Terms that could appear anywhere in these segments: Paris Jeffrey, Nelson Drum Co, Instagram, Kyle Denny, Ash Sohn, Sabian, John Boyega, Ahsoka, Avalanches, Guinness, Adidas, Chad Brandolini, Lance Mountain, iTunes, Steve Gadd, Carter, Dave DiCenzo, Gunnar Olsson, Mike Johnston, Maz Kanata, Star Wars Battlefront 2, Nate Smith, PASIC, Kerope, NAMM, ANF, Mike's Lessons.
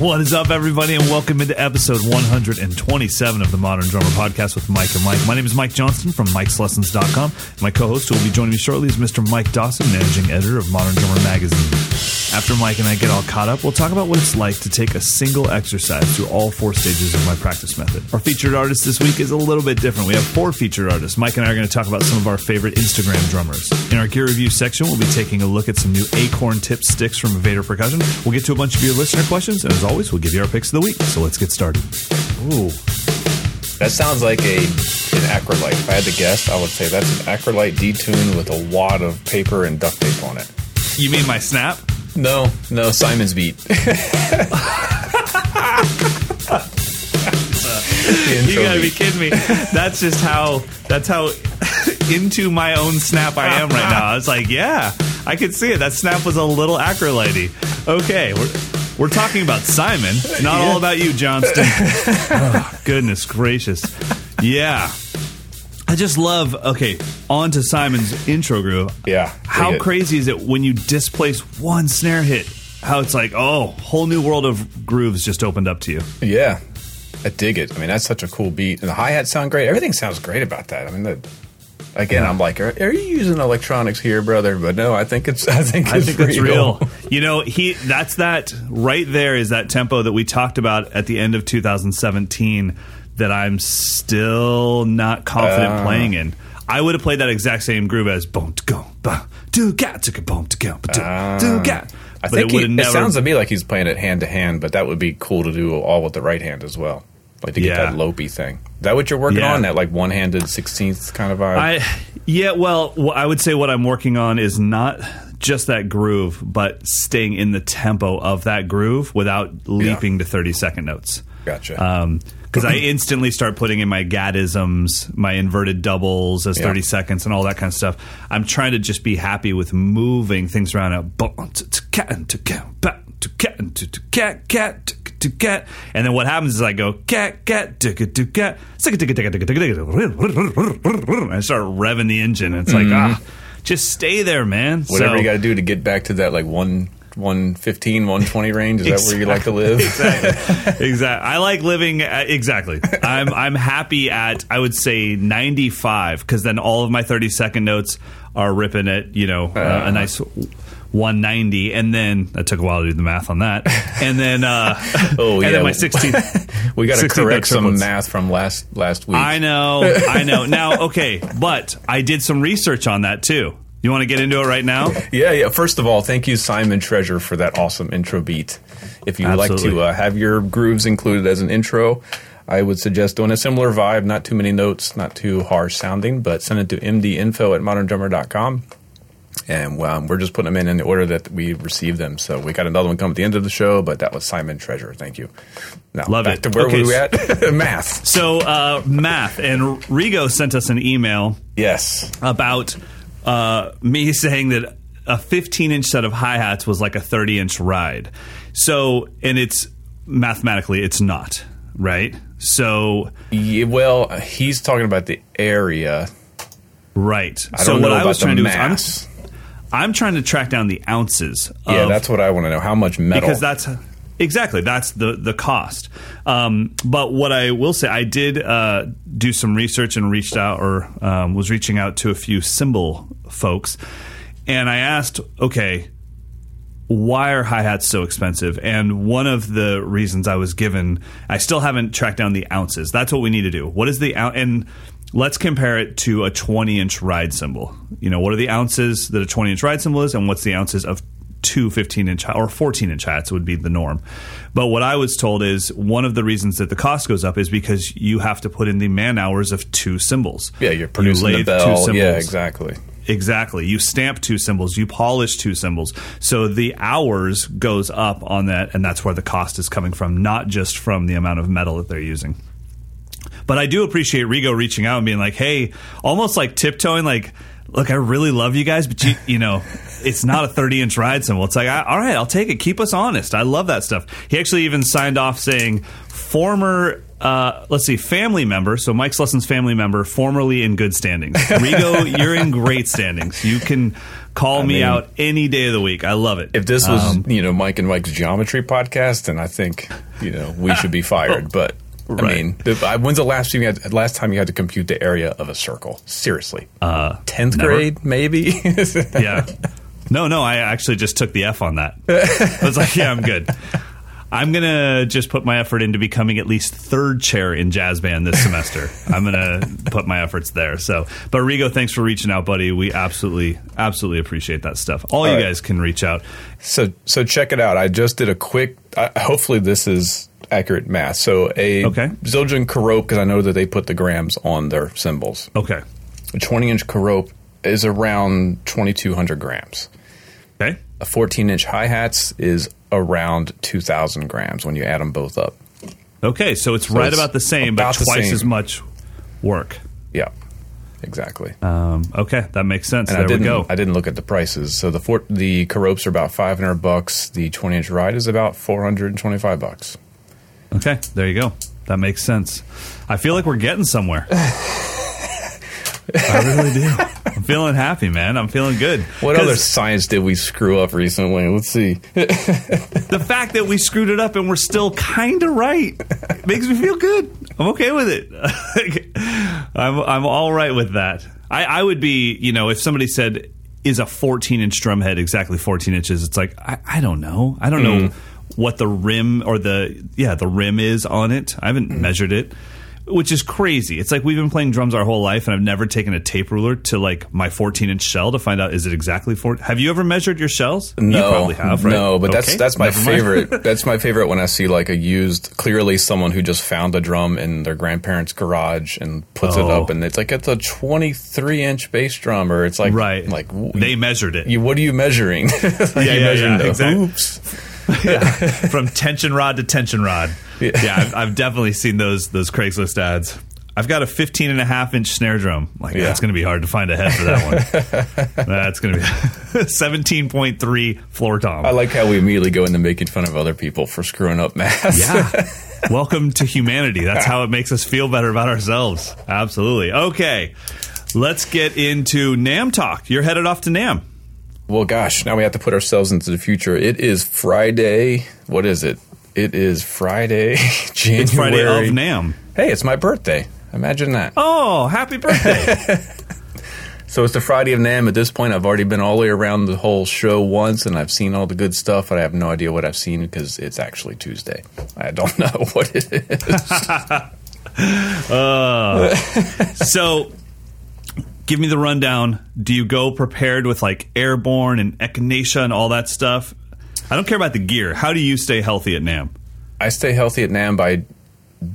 What is up, everybody, and welcome into episode 127 of the Modern Drummer Podcast with Mike and Mike. My name is Mike Johnston from Mike's Lessons.com. My co-host who will be joining me shortly is Mr. Mike Dawson, managing editor of Modern Drummer Magazine. After Mike and I get all caught up, we'll talk about what it's like to take a single exercise through all four stages of my practice method. Our featured artist this week is a little bit different. We have four featured artists. Mike and I are going to talk about some of our favorite Instagram drummers. In our gear review section, we'll be taking a look at some new acorn tip sticks from Vater Percussion. We'll get to a bunch of your listener questions, and as always, we'll give you our picks of the week. So let's get started. Ooh. That sounds like an acrylite. If I had to guess, I would say that's an acrylite detuned with a wad of paper and duct tape on it. You mean my snap? No, Simon's beat. You gotta be kidding me. That's just how into my own snap I am right now. It's like, yeah, I could see it. That snap was a little acrolite-y. Okay, we're talking about Simon, not all about you, Johnston. Oh, goodness gracious. Yeah. I just love, on to Simon's intro groove. Yeah. How crazy is it when you displace one snare hit? How it's like, whole new world of grooves just opened up to you. Yeah. I dig it. I mean, that's such a cool beat. And the hi-hats sound great. Everything sounds great about that. I mean, I'm like, are you using electronics here, brother? But no, I think it's real. You know, that's that right there is that tempo that we talked about at the end of 2017 that I'm still not confident playing in. I would have played that exact same groove as boom to go, ba do got to boom to go, do got. I think it sounds to me like he's playing it hand to hand, but that would be cool to do all with the right hand as well. Like to get that lopey thing. Is that what you're working on? That like one-handed 16th kind of vibe? I would say what I'm working on is not just that groove, but staying in the tempo of that groove without leaping to 30-second notes. Gotcha. Because I instantly start putting in my gadisms, my inverted doubles as 30 seconds and all that kind of stuff. I'm trying to just be happy with moving things around. And then what happens is I go cat, and I start revving the engine. It's like, just stay there, man. Whatever you got to do to get back to that like 115, 120 range. Is that where you like to live? Exactly. I like living exactly. I'm happy at, I would say, 95, because then all of my 30-second notes are ripping at a nice 190, and then that took a while to do the math on that, and then then my 16th. We got to correct some math from last week. I know. Now, okay, but I did some research on that too. You want to get into it right now? Yeah. First of all, thank you, Simon Treasure, for that awesome intro beat. If you'd like to have your grooves included as an intro, I would suggest doing a similar vibe, not too many notes, not too harsh sounding, but send it to mdinfo@moderndrummer.com. And we're just putting them in the order that we received them. So we got another one coming at the end of the show, but that was Simon Treasure. Thank you. Now, love back it. To where were we at? Math. So math. And Rigo sent us an email. Yes. About me saying that a 15-inch set of hi-hats was like a 30-inch ride. So, and it's mathematically, it's not, right? So. Yeah, well, he's talking about the area. Right. I don't know what I was trying to do. I'm trying to track down the ounces. That's what I want to know. How much metal? Because that's the cost. But what I will say, I did do some research and was reaching out to a few cymbal folks, and I asked, why are hi-hats so expensive? And one of the reasons I was given, I still haven't tracked down the ounces. That's what we need to do. What is the ounce? And let's compare it to a 20-inch ride cymbal. You know, what are the ounces that a 20-inch ride cymbal is, and what's the ounces of two 15-inch or 14-inch hats would be the norm. But what I was told is one of the reasons that the cost goes up is because you have to put in the man-hours of two cymbals. Yeah, you're producing the bell. Yeah, exactly. Exactly. You stamp two cymbals. You polish two cymbals. So the hours goes up on that, and that's where the cost is coming from, not just from the amount of metal that they're using. But I do appreciate Rigo reaching out and being like, hey, almost like tiptoeing, like, look, I really love you guys, but you know, it's not a 30-inch ride symbol. It's like, all right, I'll take it. Keep us honest. I love that stuff. He actually even signed off saying former, family member. So Mike's Lessons family member, formerly in good standings. Rigo, you're in great standings. You can call me out any day of the week. I love it. If this was, Mike and Mike's Geometry podcast, then I think, we should be fired. But, right. I mean, when's the last time you had to compute the area of a circle? Seriously. 10th grade, maybe? Yeah. No, I actually just took the F on that. I was like, yeah, I'm good. I'm going to just put my effort into becoming at least third chair in jazz band this semester. I'm going to put my efforts there. So, but Rigo, thanks for reaching out, buddy. We absolutely appreciate that stuff. All you guys can reach out. So check it out. I just did a quick, hopefully this is accurate math. So Zildjian Kerope, because I know that they put the grams on their cymbals. Okay. A 20-inch Kerope is around 2,200 grams. Okay. A 14-inch hi-hats is around 2,000 grams when you add them both up. Okay, so it's right about the same, but twice as much work. Yeah, exactly. Okay, that makes sense. There we go. I didn't look at the prices. So the Keropes are about $500. The 20-inch ride is about $425. Okay, there you go. That makes sense. I feel like we're getting somewhere. I really do. I'm feeling happy, man. I'm feeling good. What other science did we screw up recently? Let's see. The fact that we screwed it up and we're still kind of right makes me feel good. I'm okay with it. I'm all right with that. I would be, if somebody said, is a 14-inch drum head exactly 14 inches? It's like, I don't know. I don't know what the rim or the rim is on it. I haven't measured it. Which is crazy. It's like we've been playing drums our whole life, and I've never taken a tape ruler to like my 14-inch shell to find out is it exactly 14. Have you ever measured your shells? No, you probably have, right? No, but that's my favorite. That's my favorite when I see like a used, clearly someone who just found a drum in their grandparents' garage and puts it up, and it's like it's a 23-inch bass drum, or it's like right, like they measured it. What are you measuring? Measuring exactly. Oops. Yeah. From tension rod to tension rod. Yeah, I've definitely seen those Craigslist ads. I've got a 15.5-inch snare drum. Like, that's going to be hard to find a head for that one. That's going to be 17.3 floor tom. I like how we immediately go into making fun of other people for screwing up math. Yeah. Welcome to humanity. That's how it makes us feel better about ourselves. Absolutely. Okay. Let's get into NAMM talk. You're headed off to NAMM. Well, gosh, now we have to put ourselves into the future. It is Friday. What is it? It is Friday, January. It's Friday of NAMM. Hey, it's my birthday. Imagine that. Oh, happy birthday. So it's the Friday of NAMM. At this point, I've already been all the way around the whole show once, and I've seen all the good stuff, but I have no idea what I've seen because it's actually Tuesday. I don't know what it is. So... give me the rundown. Do you go prepared with like airborne and echinacea and all that stuff? I don't care about the gear. How do you stay healthy at NAMM? I stay healthy at NAMM by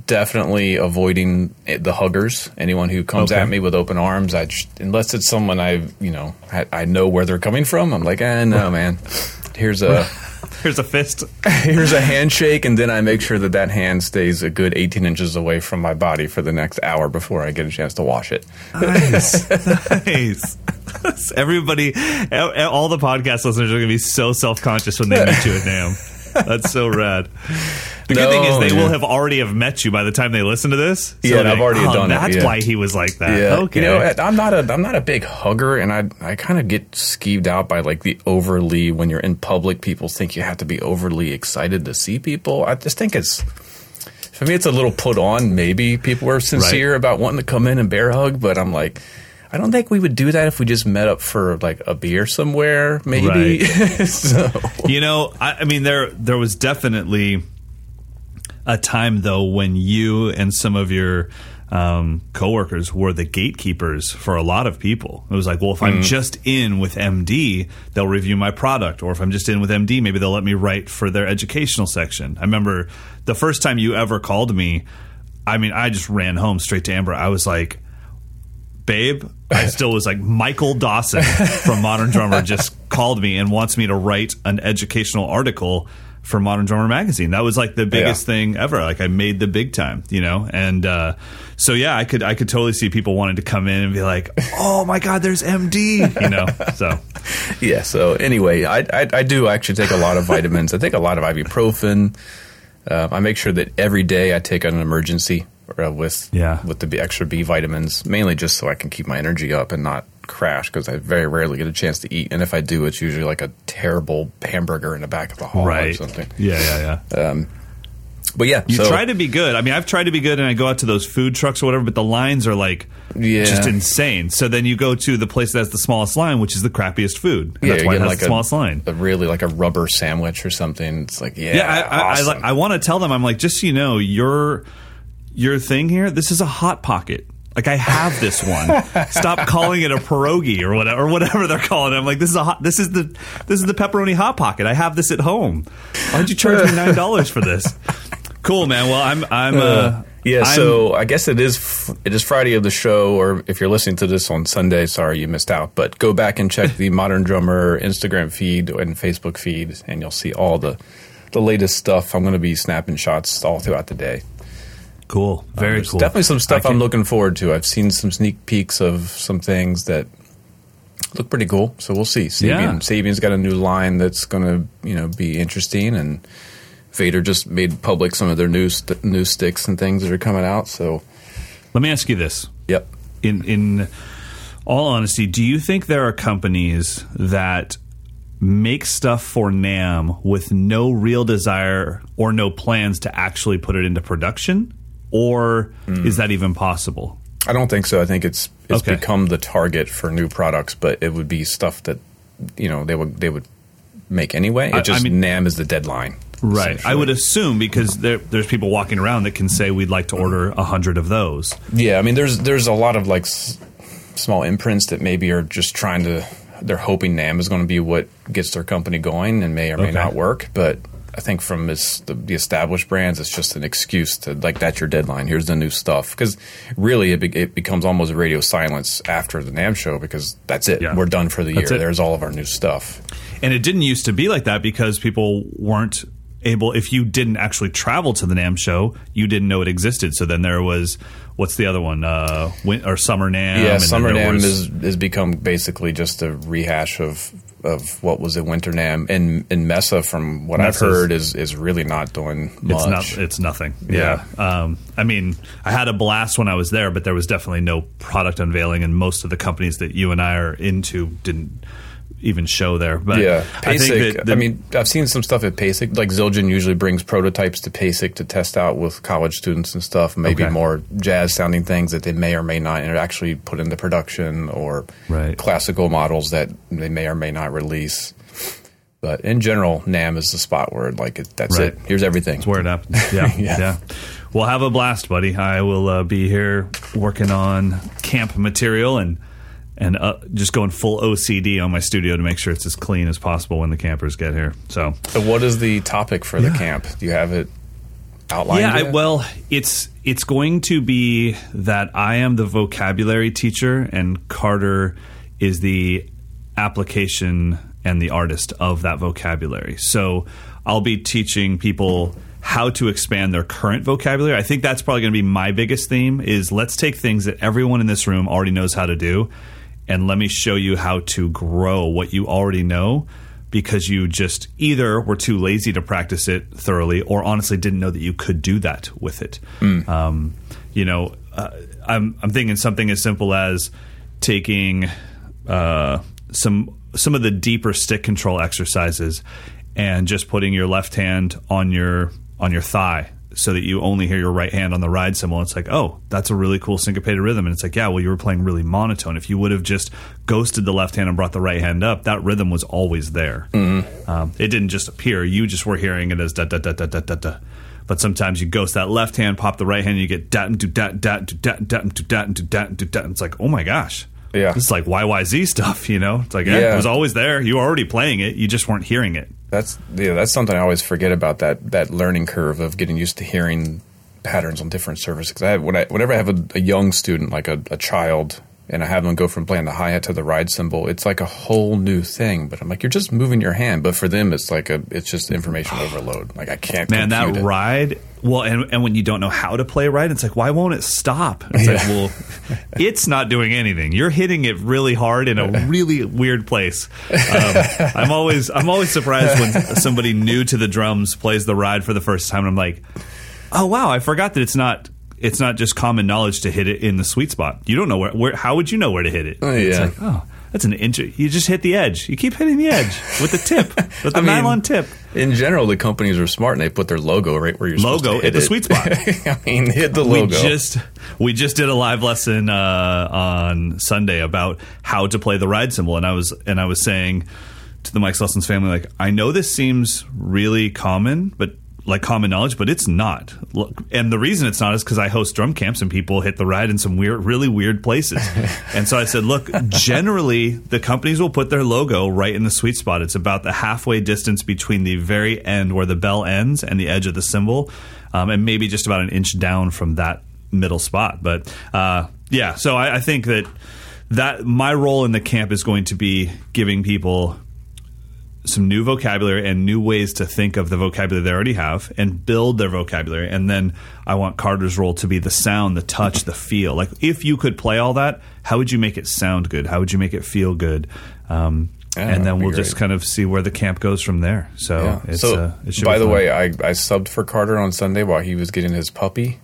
definitely avoiding the huggers. Anyone who comes at me with open arms, unless it's someone I know where they're coming from. I'm like, no, man. Here's a fist. Here's a handshake, and then I make sure that hand stays a good 18 inches away from my body for the next hour before I get a chance to wash it. Nice. Nice. Everybody, all the podcast listeners are going to be so self-conscious when they meet you at NAMM. That's so rad. The good thing is they will have already have met you by the time they listen to this. So yeah, I've already done that. That's why he was like that. Yeah. Okay. I'm not a big hugger, and I kind of get skeeved out by like the overly, when you're in public, people think you have to be overly excited to see people. I just think for me, it's a little put on. Maybe people are sincere about wanting to come in and bear hug, but I'm like, I don't think we would do that if we just met up for like a beer somewhere, maybe. Right. I mean, there was definitely a time, though, when you and some of your coworkers were the gatekeepers for a lot of people. It was like, well, if I'm just in with MD, they'll review my product. Or if I'm just in with MD, maybe they'll let me write for their educational section. I remember the first time you ever called me, I mean, I just ran home straight to Amber. I was like, babe, I still was like, Michael Dawson from Modern Drummer just called me and wants me to write an educational article for Modern Drummer Magazine. That was like the biggest thing ever. Like I made the big time, you know? And so yeah, I could totally see people wanting to come in and be like, oh my God, there's MD, you know? So yeah. So anyway, I do actually take a lot of vitamins. I take a lot of ibuprofen. I make sure that every day I take an emergency with the extra B vitamins, mainly just so I can keep my energy up and not crash, because I very rarely get a chance to eat, and if I do, it's usually like a terrible hamburger in the back of the hall or something. Yeah. But yeah, you try to be good. I mean, I've tried to be good, and I go out to those food trucks or whatever, but the lines are like just insane. So then you go to the place that has the smallest line, which is the crappiest food. And that's why it has like the smallest line. Really like a rubber sandwich or something. It's like awesome. I want to tell them, I'm like, just so you know, your thing here, this is a Hot Pocket. Like, I have this one. Stop calling it a pierogi or whatever they're calling it. I'm like, this is the pepperoni Hot Pocket. I have this at home. Why'd you charge me $9 for this? Cool, man. Well, so I guess it is Friday of the show, or if you're listening to this on Sunday, sorry you missed out. But go back and check the Modern Drummer Instagram feed and Facebook feed, and you'll see all the latest stuff. I'm going to be snapping shots all throughout the day. Cool. Very cool. Definitely some stuff I'm looking forward to. I've seen some sneak peeks of some things that look pretty cool, so we'll see. Sabian's got a new line that's going to, be interesting, and Vater just made public some of their new sticks and things that are coming out, so let me ask you this. Yep. In all honesty, do you think there are companies that make stuff for NAMM with no real desire or no plans to actually put it into production? Or is that even possible? I don't think so. I think it's become the target for new products, but it would be stuff that they would make anyway. NAMM is the deadline, right? I would assume, because there's people walking around that can say we'd like to order 100 of those. Yeah, I mean there's a lot of like small imprints that maybe are just trying to. They're hoping NAMM is going to be what gets their company going, and may or may not work, but. I think from the established brands, it's just an excuse to, like, that's your deadline. Here's the new stuff. Because really it becomes almost radio silence after the NAMM show, because that's it. Yeah. We're done for the year. There's all of our new stuff. And it didn't used to be like that, because people weren't able – if you didn't actually travel to the NAMM show, you didn't know it existed. So then there was – what's the other one? Summer NAMM. Yeah, and Summer NAMM has become basically just a rehash of what was a Winter NAMM, and Mesa, from what I've heard, is really not doing much. It's nothing. Yeah. I mean, I had a blast when I was there, but there was definitely no product unveiling, and most of the companies that you and I are into didn't even show there. But yeah, PASIC, I think that I've seen some stuff at PASIC. Like Zildjian usually brings prototypes to PASIC to test out with college students and stuff, maybe more jazz-sounding things that they may or may not actually put into production, or classical models that they may or may not release. But in general, NAMM is the spot where that's it. Here's everything. That's where it happens. Yeah. Yeah. Well, have a blast, buddy. I will be here working on camp material and just going full OCD on my studio to make sure it's as clean as possible when the campers get here. So what is the topic for the camp? Do you have it outlined? Yeah, it's going to be that I am the vocabulary teacher and Carter is the application and the artist of that vocabulary. So I'll be teaching people how to expand their current vocabulary. I think that's probably going to be my biggest theme, is let's take things that everyone in this room already knows how to do, and let me show you how to grow what you already know, because you just either were too lazy to practice it thoroughly, or honestly didn't know that you could do that with it. I'm thinking something as simple as taking some of the deeper stick control exercises and just putting your left hand on your thigh, so that you only hear your right hand on the ride cymbal. It's like, oh, that's a really cool syncopated rhythm. And it's like, yeah, well, you were playing really monotone. If you would have just ghosted the left hand and brought the right hand up, that rhythm was always there. Mm-hmm. It didn't just appear. You just were hearing it as da da da da da da da. But sometimes you ghost that left hand, pop the right hand, and you get dat and do dat dat do dat dat do dat do dat do dat. It's like, oh my gosh. Yeah. It's like YYZ stuff, you know? It's like, it was always there. You were already playing it. You just weren't hearing it. That's something I always forget about, that learning curve of getting used to hearing patterns on different surfaces. Because whenever I have a young student, like a child and I have them go from playing the hi-hat to the ride cymbal, it's like a whole new thing. But I'm like, you're just moving your hand. But for them, it's like it's just information overload. Like I can't compute that it. Ride. Well, and when you don't know how to play ride, it's like, why won't it stop? It's like, well, it's not doing anything. You're hitting it really hard in a really weird place. I'm always surprised when somebody new to the drums plays the ride for the first time. And I'm like, oh wow, I forgot that it's not just common knowledge to hit it in the sweet spot. You don't know where how would you know where to hit it? Oh, yeah. It's like, oh, that's an inch. You just hit the edge. You keep hitting the edge with the tip, with the nylon tip. In general, the companies are smart and they put their logo right where you're supposed to hit it. Logo at the sweet spot. I mean, hit the logo. We just did a live lesson on Sunday about how to play the ride cymbal, and I was saying to the Mike's Lessons family, like, I know this seems really common, but common knowledge, but it's not. And the reason it's not is because I host drum camps and people hit the ride in some weird, really weird places. And so I said, look, generally the companies will put their logo right in the sweet spot. It's about the halfway distance between the very end where the bell ends and the edge of the cymbal, and maybe just about an inch down from that middle spot. But so I think that my role in the camp is going to be giving people some new vocabulary and new ways to think of the vocabulary they already have and build their vocabulary. And then I want Carter's role to be the sound, the touch, the feel. Like, if you could play all that, how would you make it sound good? How would you make it feel good? And then we'll just kind of see where the camp goes from there. So, yeah. By the way, I subbed for Carter on Sunday while he was getting his puppy.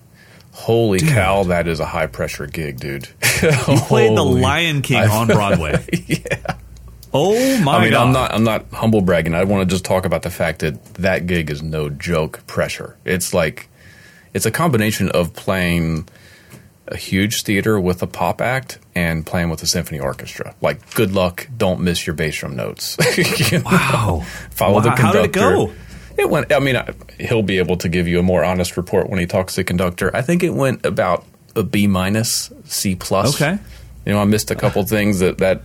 Holy cow, that is a high-pressure gig, dude. He played the Lion King on Broadway. Yeah. Oh my God! I mean, I'm not humble bragging. I want to just talk about the fact that gig is no joke. Pressure. It's like, it's a combination of playing a huge theater with a pop act and playing with a symphony orchestra. Like, good luck. Don't miss your bass drum notes. Wow! Follow the conductor. How did it go? It went. I mean, he'll be able to give you a more honest report when he talks to the conductor. I think it went about a B-, C+. Okay. You know, I missed a couple things that.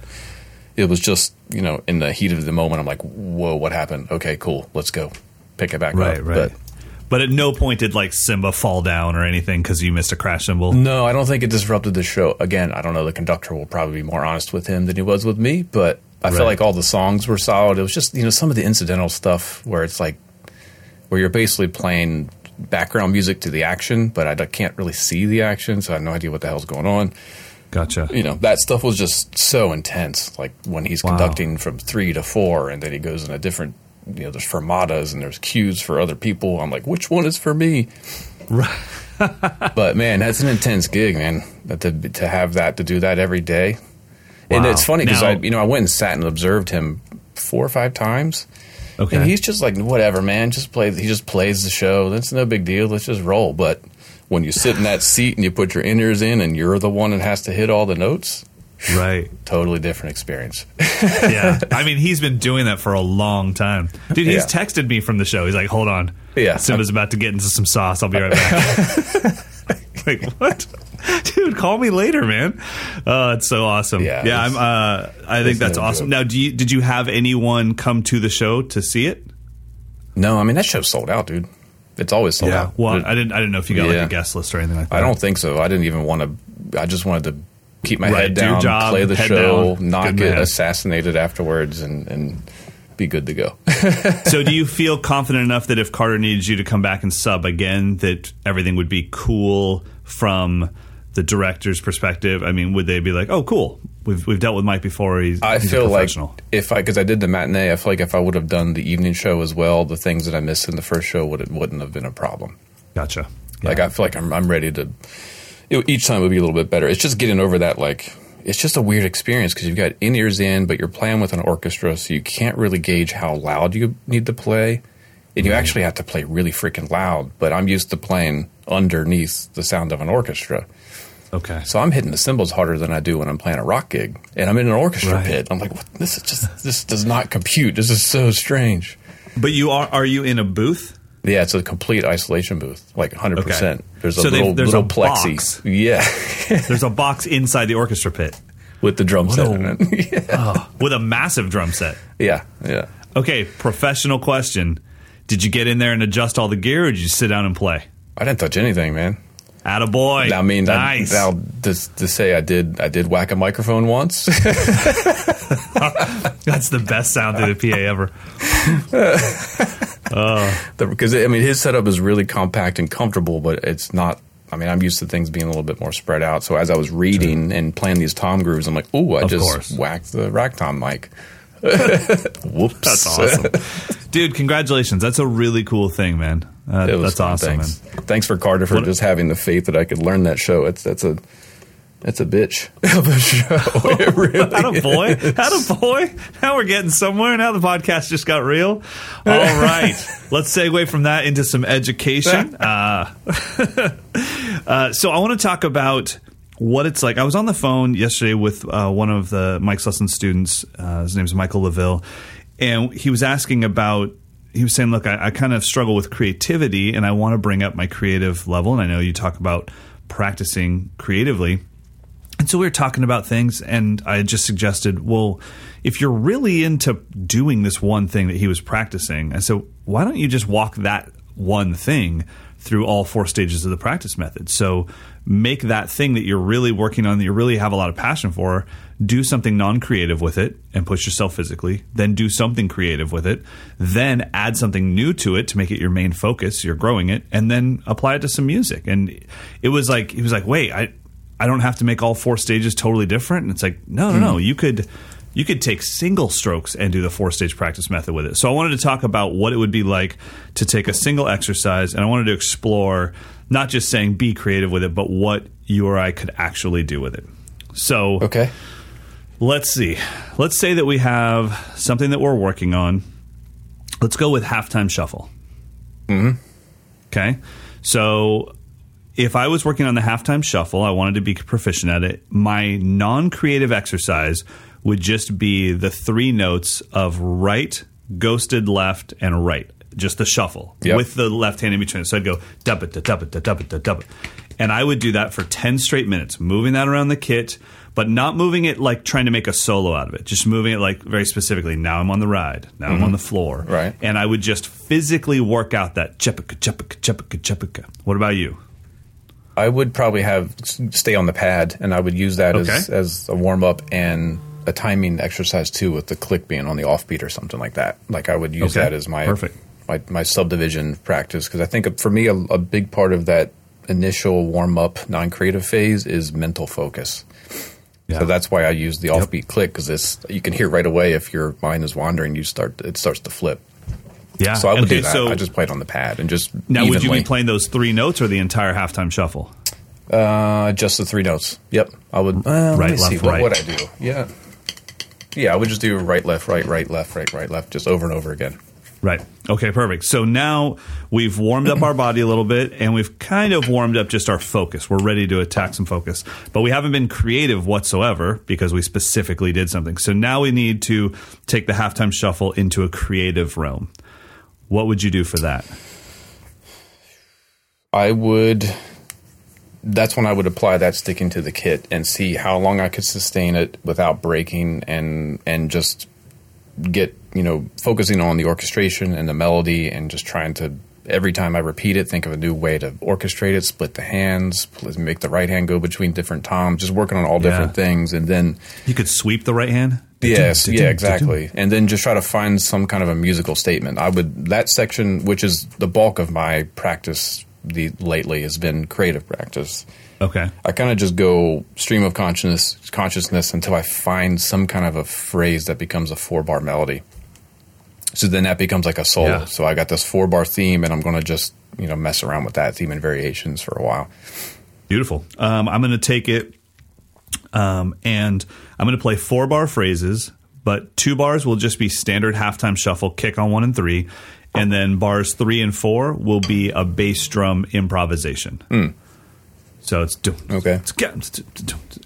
It was just, you know, in the heat of the moment, I'm like, whoa, what happened? Okay, cool. Let's go. Pick it back up. Right. But at no point did, like, Simba fall down or anything because you missed a crash cymbal? No, I don't think it disrupted the show. Again, I don't know. The conductor will probably be more honest with him than he was with me, but I feel like all the songs were solid. It was just, you know, some of the incidental stuff where it's like, where you're basically playing background music to the action, but I can't really see the action, so I have no idea what the hell's going on. Gotcha. You know, that stuff was just so intense. Like when he's conducting from 3 to 4, and then he goes in a different, you know, there's fermatas and there's cues for other people. I'm like, which one is for me? Right. But man, that's an intense gig, man. To have that, to do that every day. Wow. And it's funny because I went and sat and observed him 4 or 5 times. Okay. And he's just like, whatever, man. He just plays the show. That's no big deal. Let's just roll. But when you sit in that seat and you put your in-ears in and you're the one that has to hit all the notes. Right. Totally different experience. Yeah. I mean, he's been doing that for a long time. Dude, he's texted me from the show. He's like, hold on. Yeah. Simba's about to get into some sauce. I'll be right back. Like, what? Dude, call me later, man. It's so awesome. Yeah, I think that's awesome. Now, did you have anyone come to the show to see it? No, I mean, that show sold out, dude. It's always sold out. Well, I didn't know if you got like a guest list or anything like that. I don't think so. I didn't even want to. I just wanted to keep my head down, job, play the show, down, not get assassinated afterwards, and be good to go. So, do you feel confident enough that if Carter needs you to come back and sub again, that everything would be cool from the director's perspective? I mean, would they be like, "Oh, cool, we've dealt with Mike before"? He's a professional. Like because I did the matinee, I feel like if I would have done the evening show as well, the things that I missed in the first show wouldn't have been a problem. Gotcha. Yeah. Like I feel like I'm ready to. Each time would be a little bit better. It's just getting over that. Like it's just a weird experience because you've got in-ears in, but you're playing with an orchestra, so you can't really gauge how loud you need to play, and you actually have to play really freaking loud. But I'm used to playing underneath the sound of an orchestra. Okay. So I'm hitting the cymbals harder than I do when I'm playing a rock gig, and I'm in an orchestra pit. I'm like, what? This is just this does not compute. This is so strange. But you are you in a booth? Yeah, it's a complete isolation booth, like 100%. There's a little plexi. Box. Yeah, there's a box inside the orchestra pit with the drum set in it. With a massive drum set. Yeah. Okay, professional question: did you get in there and adjust all the gear, or did you sit down and play? I didn't touch anything, man. Attaboy. I mean, nice. Now, to say I did whack a microphone once. That's the best sound through the PA ever. Because, I mean, his setup is really compact and comfortable, but it's not. I mean, I'm used to things being a little bit more spread out. So as I was reading and playing these tom grooves, I'm like, ooh, I just whacked the rack tom mic. Whoops. That's awesome. Dude, congratulations. That's a really cool thing, man. That's awesome. Thanks. Man. Thanks for Carter for just having the faith that I could learn that show. That's a bitch of a show. It really Attaboy. Is. Attaboy. Now we're getting somewhere. Now the podcast just got real. All right. Let's segue from that into some education. So I want to talk about what it's like. I was on the phone yesterday with one of the Mike's Lessons students. His name's Michael LaVille. And he was asking about, he was saying, look, I kind of struggle with creativity and I want to bring up my creative level. And I know you talk about practicing creatively. And so we were talking about things, and I just suggested, well, if you're really into doing this one thing that he was practicing, I said, why don't you just walk that one thing through all four stages of the practice method? So make that thing that you're really working on, that you really have a lot of passion for, do something non-creative with it and push yourself physically, then do something creative with it, then add something new to it to make it your main focus, you're growing it, and then apply it to some music. And it was like, he was like, wait, I don't have to make all four stages totally different. And it's like, no. You could take single strokes and do the four-stage practice method with it. So I wanted to talk about what it would be like to take a single exercise, and I wanted to explore not just saying be creative with it, but what you or I could actually do with it. So okay, let's see. Let's say that we have something that we're working on. Let's go with halftime shuffle. Mm-hmm. Okay? So if I was working on the halftime shuffle, I wanted to be proficient at it. My non-creative exercise would just be the three notes of right, ghosted left, and right. Just the shuffle with the left hand in between. So I'd go, dub-it, dub-it, dub-it, dub-it. And I would do that for 10 straight minutes, moving that around the kit, but not moving it like trying to make a solo out of it. Just moving it like very specifically. Now I'm on the ride. Now I'm on the floor. Right. And I would just physically work out that chepika, chepika, chepika, chepika. What about you? I would probably stay on the pad, and I would use that as a warm-up and a timing exercise too, with the click being on the offbeat or something like that. Like I would use that as my subdivision practice, because I think for me a big part of that initial warm up non-creative phase is mental focus. Yeah. So that's why I use the offbeat click, because it's, you can hear right away if your mind is wandering, it starts to flip. Yeah. So I would do that. So I just played on the pad and just now evenly. Would you be playing those three notes or the entire halftime shuffle? Just the three notes. Yep. I would right, left, right. What would I do? Yeah. Yeah, I would just do right, left, right, right, left, right, right, left, just over and over again. Right. Okay, perfect. So now we've warmed up our body a little bit, and we've kind of warmed up just our focus. We're ready to attack some focus. But we haven't been creative whatsoever because we specifically did something. So now we need to take the halftime shuffle into a creative realm. What would you do for that? That's when I would apply that sticking to the kit and see how long I could sustain it without breaking, and just get, focusing on the orchestration and the melody, and just trying to, every time I repeat it, think of a new way to orchestrate it, split the hands, make the right hand go between different toms, just working on all different things. And then you could sweep the right hand. Yes. Yeah, exactly. And then just try to find some kind of a musical statement. That section, which is the bulk of my practice lately has been creative practice. Okay. I kind of just go stream of consciousness until I find some kind of a phrase that becomes a 4-bar melody. So then that becomes like a solo. Yeah. So I got this 4-bar theme, and I'm going to just, mess around with that theme and variations for a while. Beautiful. I'm going to take it and I'm going to play 4-bar phrases, but 2 bars will just be standard halftime shuffle, kick on 1 and 3. And then bars 3 and 4 will be a bass drum improvisation. Mm. So it's doom. Okay.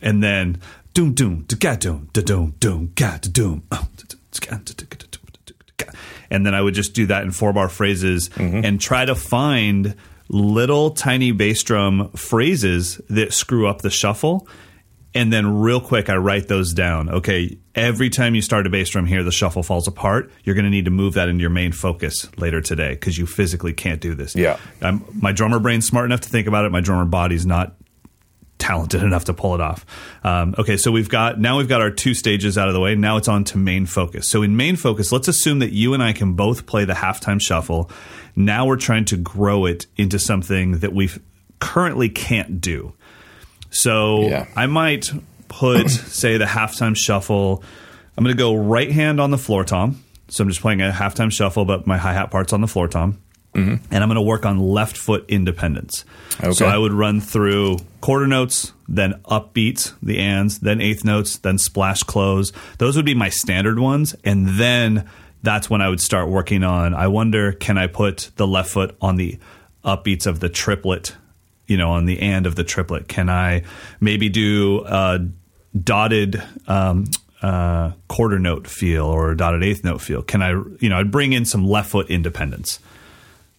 And then doom doom da doom da doom doom ga doom. And then I would just do that in 4-bar phrases and try to find little tiny bass drum phrases that screw up the shuffle. And then real quick, I write those down. Okay, every time you start a bass drum here, the shuffle falls apart. You're going to need to move that into your main focus later today because you physically can't do this. Yeah. My drummer brain's smart enough to think about it. My drummer body's not talented enough to pull it off. Okay, so we've got our two stages out of the way. Now it's on to main focus. So in main focus, let's assume that you and I can both play the halftime shuffle. Now we're trying to grow it into something that we currently can't do. So yeah. I might put, say, the halftime shuffle. I'm going to go right hand on the floor tom. So I'm just playing a halftime shuffle, but my hi-hat part's on the floor tom. Mm-hmm. And I'm going to work on left foot independence. Okay. So I would run through quarter notes, then upbeats, the ands, then eighth notes, then splash close. Those would be my standard ones. And then that's when I would start working on, I wonder, can I put the left foot on the upbeats of the triplet? You know, on the and of the triplet, can I maybe do a dotted quarter note feel or a dotted eighth note feel? Can I, you know, I'd bring in some left foot independence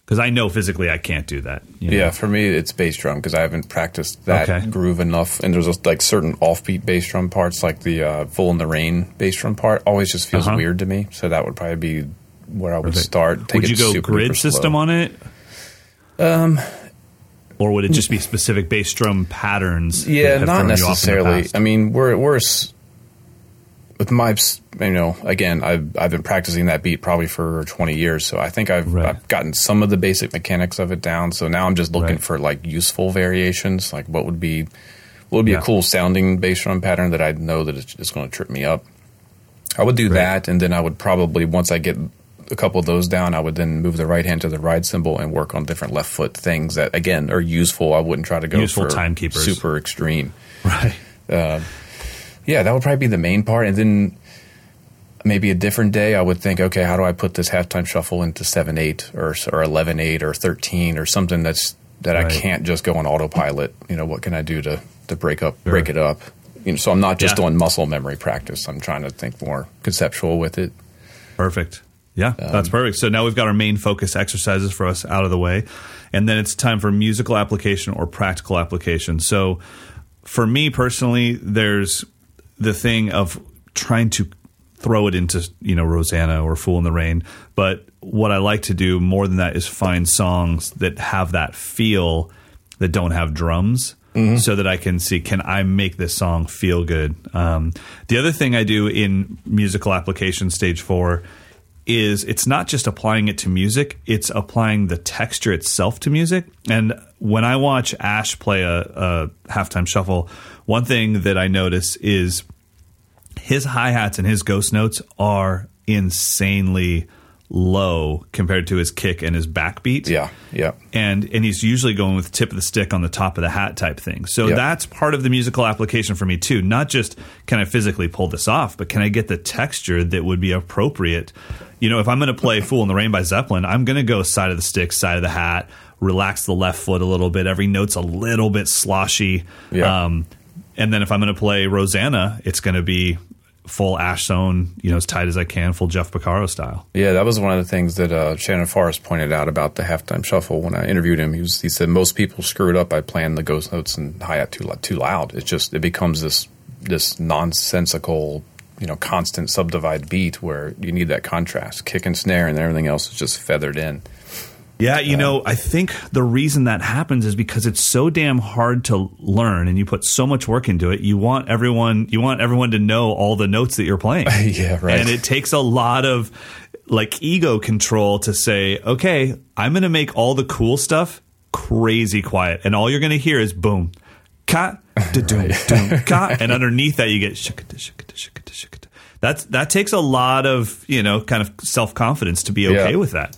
because I know physically I can't do that. You know? Yeah, for me it's bass drum because I haven't practiced that groove enough. And there's just, like, certain offbeat bass drum parts, like the "Full in the Rain" bass drum part, always just feels weird to me. So that would probably be where I would start. Would you go grid system on it? Or would it just be specific bass drum patterns? Yeah, not necessarily. I mean, we're with my, you know, again, I've been practicing that beat probably for 20 years, so I think I've gotten some of the basic mechanics of it down. So now I'm just looking for, like, useful variations, like what would be a cool sounding bass drum pattern that I know that it's going to trip me up. I would do that, and then I would probably, once I get a couple of those down, I would then move the right hand to the ride cymbal and work on different left foot things that, again, are useful. I wouldn't try to go useful for timekeepers, super extreme. Right. Yeah, that would probably be the main part. And then maybe a different day I would think, okay, how do I put this halftime shuffle into 7/8 or 11/8 or 13 or something that I can't just go on autopilot. You know, what can I do to break it up? You know, so I'm not just doing muscle memory practice. I'm trying to think more conceptual with it. Perfect. Yeah, that's perfect. So now we've got our main focus exercises for us out of the way. And then it's time for musical application or practical application. So for me personally, there's the thing of trying to throw it into, you know, Rosanna or Fool in the Rain. But what I like to do more than that is find songs that have that feel that don't have drums. Mm-hmm. So that I can see, can I make this song feel good? The other thing I do in musical application stage 4 is it's not just applying it to music, it's applying the texture itself to music. And when I watch Ash play a halftime shuffle, one thing that I notice is his hi-hats and his ghost notes are insanely low compared to his kick and his backbeat. Yeah, yeah. And he's usually going with tip of the stick on the top of the hat type thing. So that's part of the musical application for me too. Not just can I physically pull this off, but can I get the texture that would be appropriate? You know, if I'm going to play Fool in the Rain by Zeppelin, I'm going to go side of the stick, side of the hat, relax the left foot a little bit. Every note's a little bit sloshy. Yeah. And then if I'm going to play Rosanna, it's going to be full Ash Zone, you know, as tight as I can, full Jeff Beccaro style. Yeah, that was one of the things that Shannon Forrest pointed out about the halftime shuffle when I interviewed him. He said most people screw it up by playing the ghost notes and hi-hat too loud. It's just, it becomes this nonsensical, you know, constant subdivide beat where you need that contrast. Kick and snare and everything else is just feathered in. Yeah, you know, I think the reason that happens is because it's so damn hard to learn, and you put so much work into it. You want everyone to know all the notes that you're playing. Yeah, right. And it takes a lot of, like, ego control to say, okay, I'm going to make all the cool stuff crazy quiet, and all you're going to hear is boom, ka, da doom, doom, ka, and underneath that you get shukata, shukata, shukata, shukata. That takes a lot of, you know, kind of self confidence to be okay with that.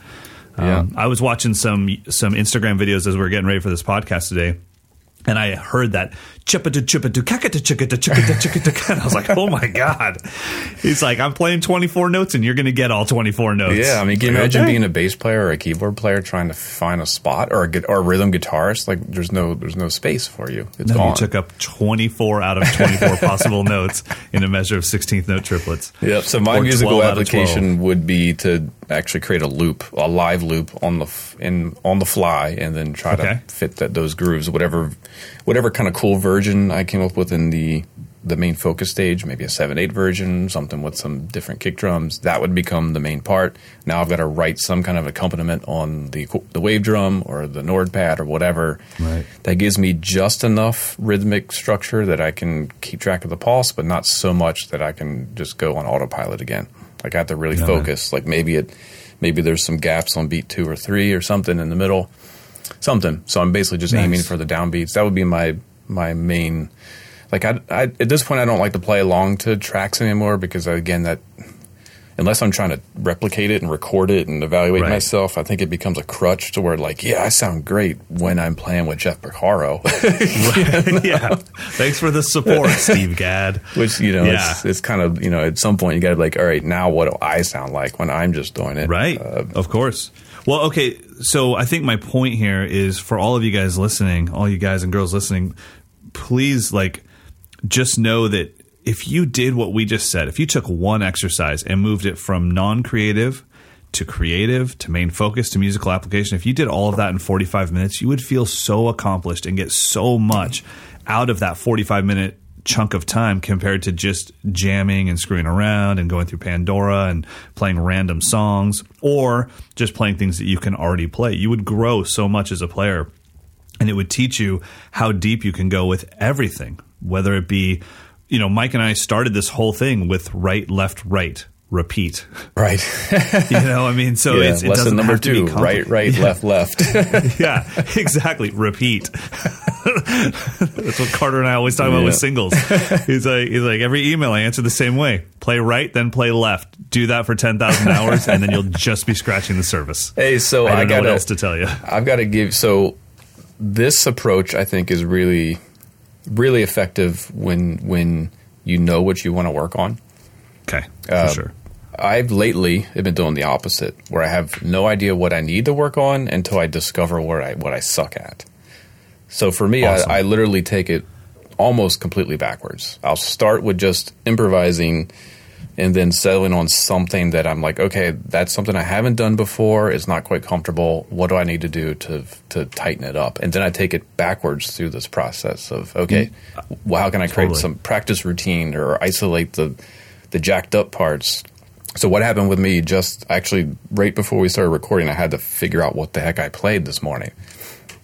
Yeah. I was watching some Instagram videos as we were getting ready for this podcast today, and I heard that chippa-do, kakata-chikata-chikata-chikata-chikata, and I was like, oh my God. He's like, I'm playing 24 notes, and you're going to get all 24 notes. Yeah, I mean, can you imagine being a bass player or a keyboard player trying to find a spot or a rhythm guitarist? Like, there's no space for you. It's gone. You took up 24 out of 24 possible notes in a measure of 16th note triplets. Yep, so my musical application would be to actually create a loop, a live loop on the fly, and then try to fit those grooves, whatever kind of cool version I came up with in the the main focus stage, maybe a 7/8 version, something with some different kick drums. That would become the main part. Now I've got to write some kind of accompaniment on the wave drum or the Nord pad or whatever. Right. That gives me just enough rhythmic structure that I can keep track of the pulse, but not so much that I can just go on autopilot again. Like I have to really focus. Man. Like maybe there's some gaps on beat 2 or 3 or something in the middle. Something. So I'm basically just aiming for the downbeats. That would be my main. Like I at this point I don't like to play along to tracks anymore because again that unless I'm trying to replicate it and record it and evaluate myself, I think it becomes a crutch to where like I sound great when I'm playing with Jeff Porcaro. Yeah, thanks for the support, Steve Gadd. Which it's kind of at some point you got to be like, all right, now what do I sound like when I'm just doing it? Right, of course. Well, okay, so I think my point here is for all of you guys listening, all you guys and girls listening, please just know that if you did what we just said, if you took one exercise and moved it from non-creative to creative to main focus to musical application, if you did all of that in 45 minutes, you would feel so accomplished and get so much out of that 45-minute chunk of time compared to just jamming and screwing around and going through Pandora and playing random songs or just playing things that you can already play. You would grow so much as a player, and it would teach you how deep you can go with everything, whether it be, Mike and I started this whole thing with right, left, right, repeat. Right. So it doesn't have to be lesson number 2, right, left, left. Yeah, exactly. Repeat. That's what Carter and I always talk about with singles. He's like, every email I answer the same way. Play right, then play left. Do that for 10,000 hours, and then you'll just be scratching the surface. Hey, so I don't know what else to tell you. I've got to give... So this approach, I think, is really... really effective when you know what you want to work on. Okay, for sure. I've lately have been doing the opposite, where I have no idea what I need to work on until I discover what I suck at. So for me, awesome. I literally take it almost completely backwards. I'll start with just improvising and then settling on something that I'm like, okay, that's something I haven't done before. It's not quite comfortable. What do I need to do to tighten it up? And then I take it backwards through this process of, okay, well, how can I create some practice routine or isolate the jacked up parts? So what happened with me just actually right before we started recording, I had to figure out what the heck I played this morning.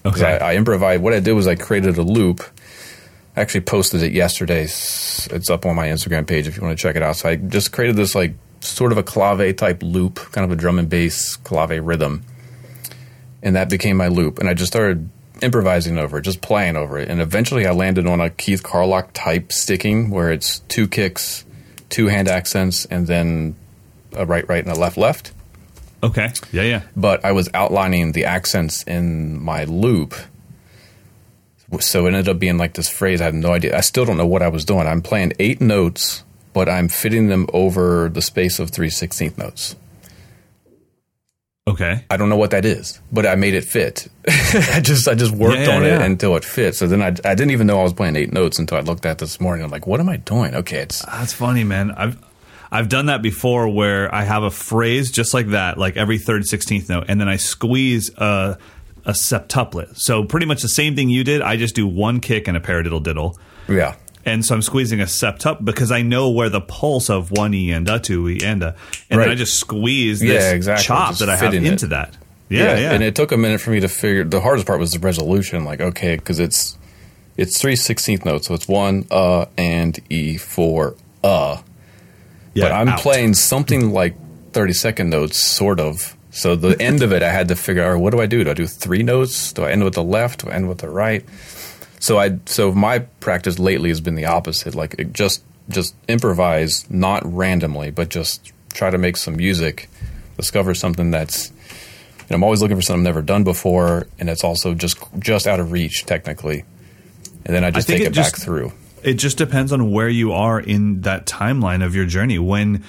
Okay. I improvised. What I did was I created a loop. I actually posted it yesterday. It's up on my Instagram page if you want to check it out. So I just created this like sort of a clave type loop, kind of a drum and bass clave rhythm. And that became my loop. And I just started improvising over it, just playing over it. And eventually I landed on a Keith Carlock type sticking where it's 2 kicks, 2 hand accents, and then a right, right, and a left, left. Okay. Yeah, yeah. But I was outlining the accents in my loop. So it ended up being like this phrase. I have no idea. I still don't know what I was doing. I'm playing 8 notes, but I'm fitting them over the space of 3/16 notes. Okay. I don't know what that is, but I made it fit. I just worked on it until it fit. So then I didn't even know I was playing 8 notes until I looked at this morning. I'm like, what am I doing? Okay, that's funny, man. I've done that before where I have a phrase just like that, like every 3/16 note, and then I squeeze a septuplet. So pretty much the same thing you did. I just do 1 kick and a paradiddle diddle. Yeah. And so I'm squeezing a septup because I know where the pulse of 1 e and a 2 e and a, and then I just squeeze this chop just that I have into it. That. Yeah, yeah, yeah. And it took a minute for me to figure. The hardest part was the resolution. Like, okay, because it's 3/16 notes, so it's 1 and e 4. Yeah, but I'm playing something like 32nd notes, sort of. So the end of it, I had to figure out, what do I do? Do I do 3 notes? Do I end with the left? Do I end with the right? So my practice lately has been the opposite. Like, it just improvise, not randomly, but just try to make some music, discover something that's – I'm always looking for something I've never done before, and it's also just out of reach technically. And then I just take it back through. It just depends on where you are in that timeline of your journey. When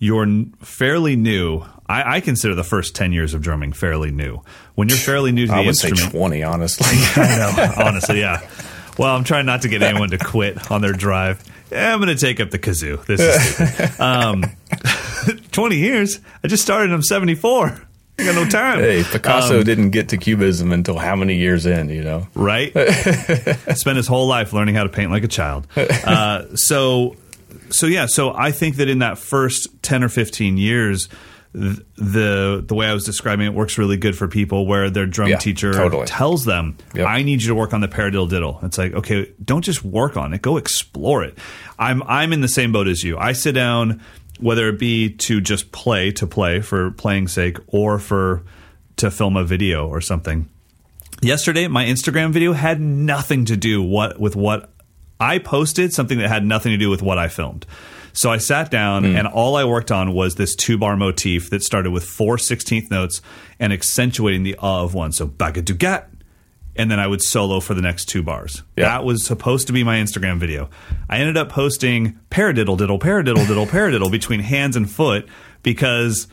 you're fairly new – I consider the first 10 years of drumming fairly new. When you're fairly new to the instrument. I would say 20, honestly. I know, honestly, yeah. Well, I'm trying not to get anyone to quit on their drive. Yeah, I'm going to take up the kazoo. This is stupid. 20 years? I just started, I'm 74. I got no time. Hey, Picasso didn't get to Cubism until how many years in, you know? Right? Spent his whole life learning how to paint like a child. So I think that in that first 10 or 15 years, the way I was describing it works really good for people where their drum teacher tells them, I need you to work on the paradiddle diddle. It's like, okay, don't just work on it. Go explore it. I'm in the same boat as you. I sit down, whether it be to just play for playing's sake or to film a video or something. Yesterday, my Instagram video had nothing to do with what I posted, something that had nothing to do with what I filmed. So I sat down, and all I worked on was this two-bar motif that started with 4 16th notes and accentuating the of one. So bagadugat, and then I would solo for the next two bars. Yeah. That was supposed to be my Instagram video. I ended up posting paradiddle diddle, paradiddle diddle, paradiddle between hands and foot because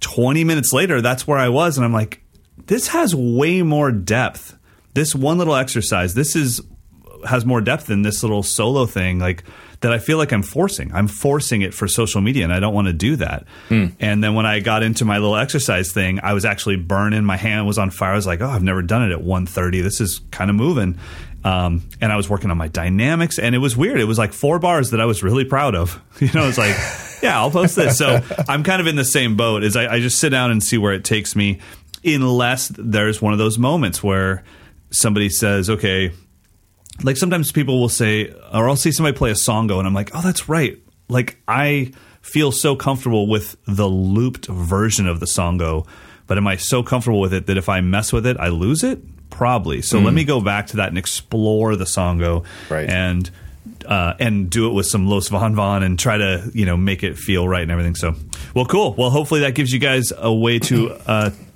20 minutes later, that's where I was, and I'm like, this has way more depth. This one little exercise, has more depth than this little solo thing, like that I feel like I'm forcing. I'm forcing it for social media, and I don't want to do that. And then when I got into my little exercise thing, I was actually burning. My hand was on fire. I was like, oh, I've never done it at 1:30. This is kind of moving. And I was working on my dynamics, and it was weird. It was like 4 bars that I was really proud of. You know, it's like, yeah, I'll post this. So I'm kind of in the same boat as I just sit down and see where it takes me, unless there's one of those moments where somebody says, okay, like sometimes people will say, or I'll see somebody play a songo, and I'm like, oh, that's right. Like I feel so comfortable with the looped version of the songo, but am I so comfortable with it that if I mess with it, I lose it? Probably. So let me go back to that and explore the songo, right, and do it with some Los Von Von and try to, you know, make it feel right and everything. So, well, cool. Well, hopefully that gives you guys a way to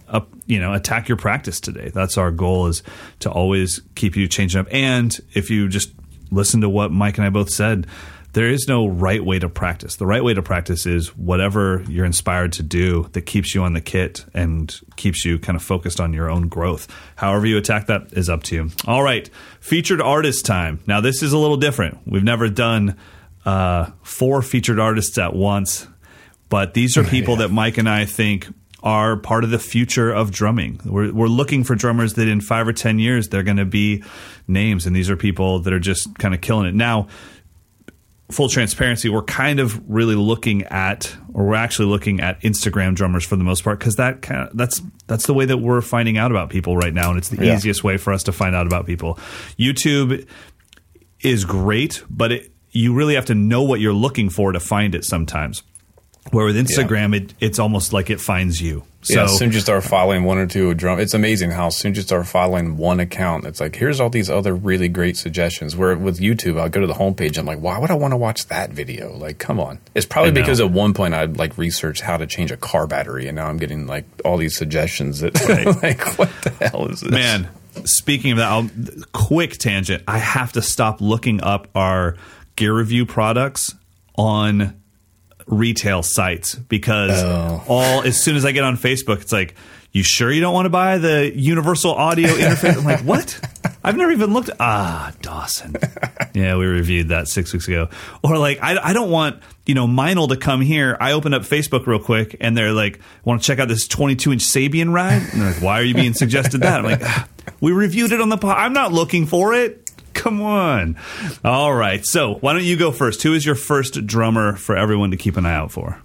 attack your practice today. That's our goal, is to always keep you changing up. And if you just listen to what Mike and I both said, there is no right way to practice. The right way to practice is whatever you're inspired to do that keeps you on the kit and keeps you kind of focused on your own growth. However you attack that is up to you. All right. Featured artist time. Now this is a little different. We've never done 4 featured artists at once, but these are people that Mike and I think are part of the future of drumming. We're looking for drummers that in 5 or 10 years, they're going to be names. And these are people that are just kind of killing it. Now, full transparency, we're kind of really looking at Instagram drummers for the most part, because that's the way that we're finding out about people right now. And it's the easiest way for us to find out about people. YouTube is great, but you really have to know what you're looking for to find it sometimes. Where with Instagram, it's almost like it finds you. So, as soon as you start following one or two drum, it's amazing how soon you start following one account, it's like, here's all these other really great suggestions. Where with YouTube, I'll go to the homepage, I'm like, why would I want to watch that video? Like, come on. It's probably because at one point I'd like research how to change a car battery, and now I'm getting like all these suggestions that like, what the hell is this? Man, speaking of that, quick tangent. I have to stop looking up our gear review products on retail sites, because as soon as I get on Facebook, it's like, you sure you don't want to buy the universal audio interface? I'm like, what? I've never even looked. Dawson. Yeah, we reviewed that 6 weeks ago. Or like, I don't want, you know, Meinl to come here. I open up Facebook real quick and they're like, want to check out this 22-inch Sabian ride? And they're like, why are you being suggested that? I'm like, we reviewed it on the pod. I'm not looking for it. Come on. All right. So why don't you go first? Who is your first drummer for everyone to keep an eye out for?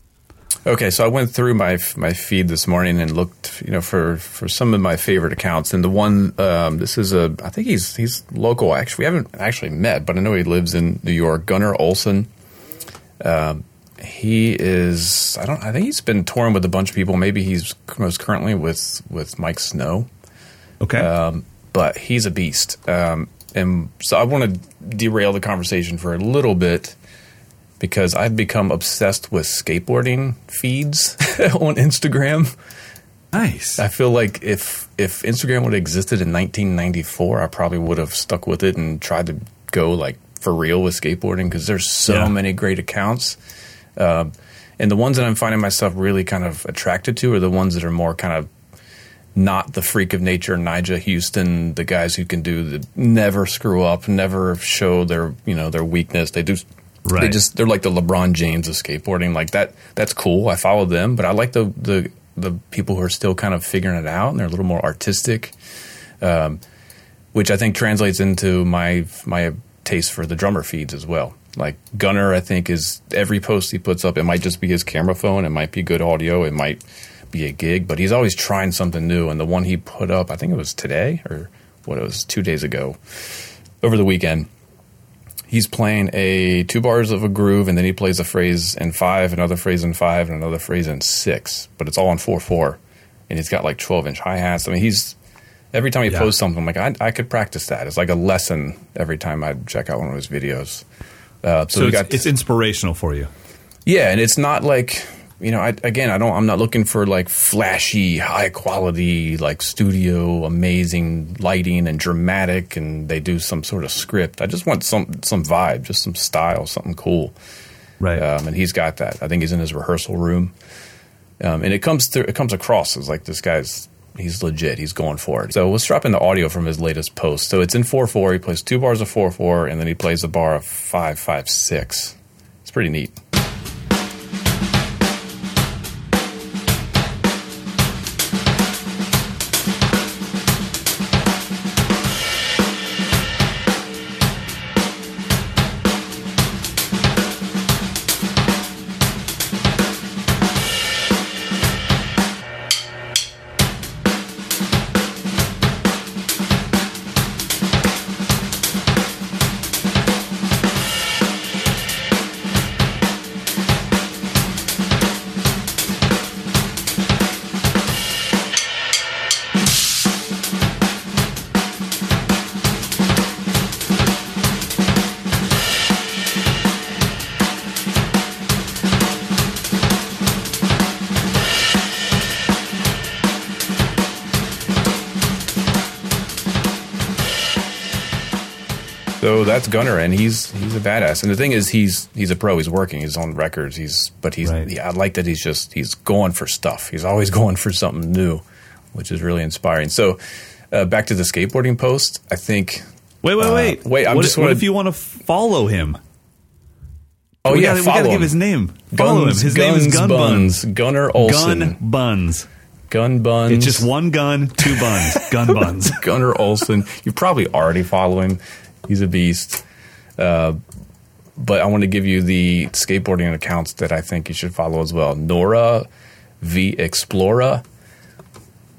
Okay. So I went through my feed this morning and looked, you know, for some of my favorite accounts. And the one, this is I think he's local. Actually, we haven't actually met, but I know he lives in New York. Gunnar Olsson. He is. I think he's been touring with a bunch of people. Maybe he's most currently with Mike Snow. Okay. But he's a beast. And so I want to derail the conversation for a little bit, because I've become obsessed with skateboarding feeds on Instagram. Nice. I feel like if Instagram would have existed in 1994, I probably would have stuck with it and tried to go like for real with skateboarding, because there's so many great accounts. And the ones that I'm finding myself really kind of attracted to are the ones that are more kind of not the freak of nature, Nigel Houston, the guys who can do the never screw up, never show their, you know, their weakness. They do, they're like the LeBron James of skateboarding. Like that's cool. I follow them, but I like the the people who are still kind of figuring it out and they're a little more artistic, which I think translates into my taste for the drummer feeds as well. Like Gunnar, I think, is every post he puts up, it might just be his camera phone, it might be good audio, it might be a gig, but he's always trying something new. And the one he put up, I think it was today or what it was 2 days ago, over the weekend, he's playing a 2 bars of a groove, and then he plays a phrase in 5, another phrase in 5, and another phrase in 6, but it's all on 4/4, and he's got like 12-inch hi-hats. I mean, he's every time he posts something, I'm like, I could practice that. It's like a lesson every time I check out one of his videos. So it's inspirational for you. Yeah, and it's not like, you know, I'm not looking for like flashy, high quality, like studio, amazing lighting and dramatic, and they do some sort of script. I just want some vibe, just some style, something cool. Right. And he's got that. I think he's in his rehearsal room, and it comes across as like this guy's. He's legit. He's going for it. So we'll strap in the audio from his latest post. So it's in 4/4. He plays 2 bars of 4/4, and then he plays a bar of 5/5/6. It's pretty neat. That's Gunnar, and he's a badass. And the thing is, he's a pro. He's working. He's on records. I like that he's going for stuff. He's always going for something new, which is really inspiring. So back to the skateboarding post. I think. Wait! What if you want to follow him? Oh yeah, we gotta give his name. Follow him. His name is Gun Buns. Gunnar Olsson. Gun Buns. It's just one gun, 2 buns. Gun Buns. Gunnar Olsson. You probably already follow him. He's a beast. But I want to give you the skateboarding accounts that I think you should follow as well. Nora V. Explora.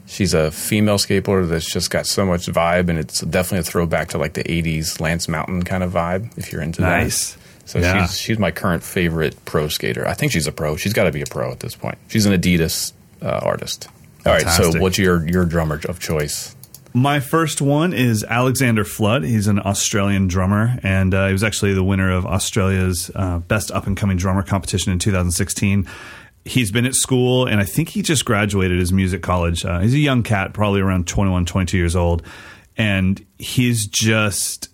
She's a female skateboarder that's just got so much vibe, and it's definitely a throwback to like the 80s Lance Mountain kind of vibe if you're into that. Nice. So she's my current favorite pro skater. I think she's a pro. She's got to be a pro at this point. She's an Adidas artist. Fantastic. All right, so what's your drummer of choice? My first one is Alexander Flood. He's an Australian drummer, and he was actually the winner of Australia's Best Up-and-Coming Drummer Competition in 2016. He's been at school, and I think he just graduated his music college. He's a young cat, probably around 21, 22 years old, and he's just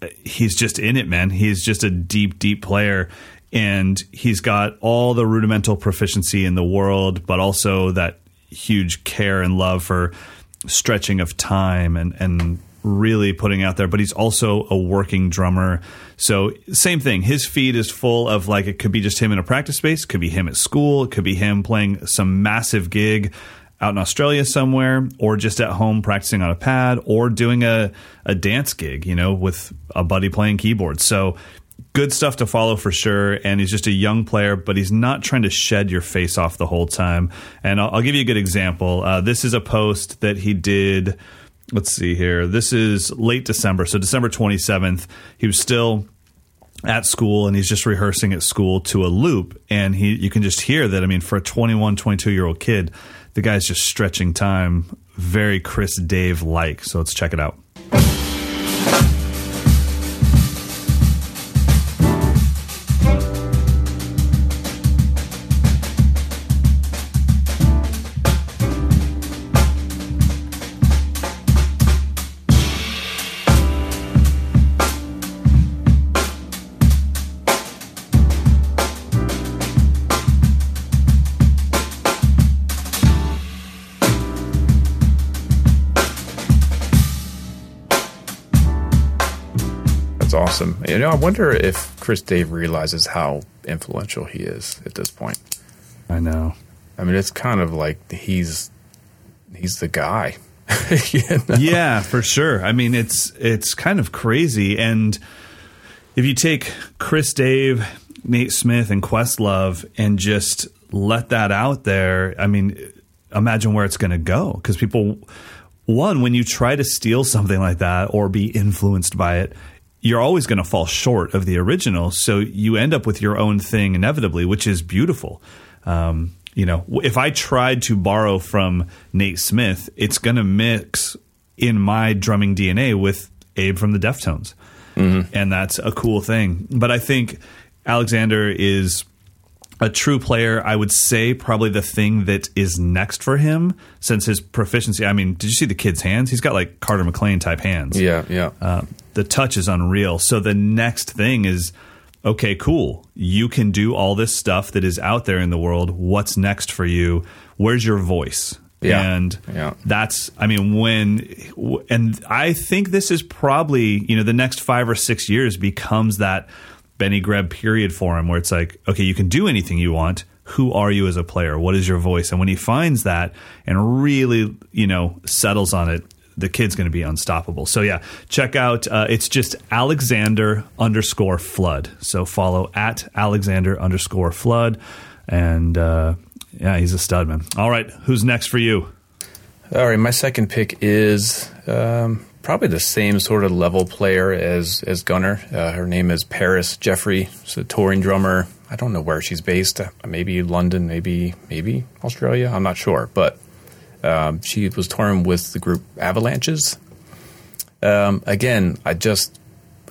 in it, man. He's just a deep, deep player, and he's got all the rudimental proficiency in the world, but also that huge care and love for stretching of time and really putting out there, but he's also a working drummer. So same thing. His feed is full of like, it could be just him in a practice space, could be him at school, it could be him playing some massive gig out in Australia somewhere, or just at home practicing on a pad, or doing a dance gig, you know, with a buddy playing keyboards. So good stuff to follow for sure. And he's just a young player, but he's not trying to shed your face off the whole time. And I'll give you a good example. This is a post that he did. Let's see here. This is late December. So December 27th, he was still at school, and he's just rehearsing at school to a loop. And you can just hear that. I mean, for a 21, 22-year-old kid, the guy's just stretching time. Very Chris Dave-like. So let's check it out. Awesome. You know, I wonder if Chris Dave realizes how influential he is at this point. I know. I mean, it's kind of like he's the guy. You know? Yeah, for sure. I mean, it's kind of crazy. And if you take Chris Dave, Nate Smith, and Questlove and just let that out there, I mean, imagine where it's going to go. Because people, one, when you try to steal something like that or be influenced by it, you're always going to fall short of the original. So you end up with your own thing inevitably, which is beautiful. You know, if I tried to borrow from Nate Smith, it's going to mix in my drumming DNA with Abe from the Deftones. Mm-hmm. And that's a cool thing. But I think Alexander is a true player. I would say probably the thing that is next for him, since his proficiency. I mean, did you see the kid's hands? He's got like Carter McLean type hands. Yeah, yeah. The touch is unreal. So the next thing is, okay, cool. You can do all this stuff that is out there in the world. What's next for you? Where's your voice? Yeah, and that's, I mean, and I think this is probably, you know, the next 5 or 6 years becomes that Benny Greb period for him, where it's like, okay, you can do anything you want. Who are you as a player? What is your voice? And when he finds that and really, you know, settles on it, the kid's going to be unstoppable. So yeah, check out, it's just Alexander_Flood. So follow at Alexander_Flood. And, yeah, he's a stud, man. All right, who's next for you? All right, my second pick is probably the same sort of level player as Gunnar. Her name is Paris Jeffrey. She's a touring drummer. I don't know where she's based. Maybe London, maybe Australia. I'm not sure. But she was touring with the group Avalanches. Again,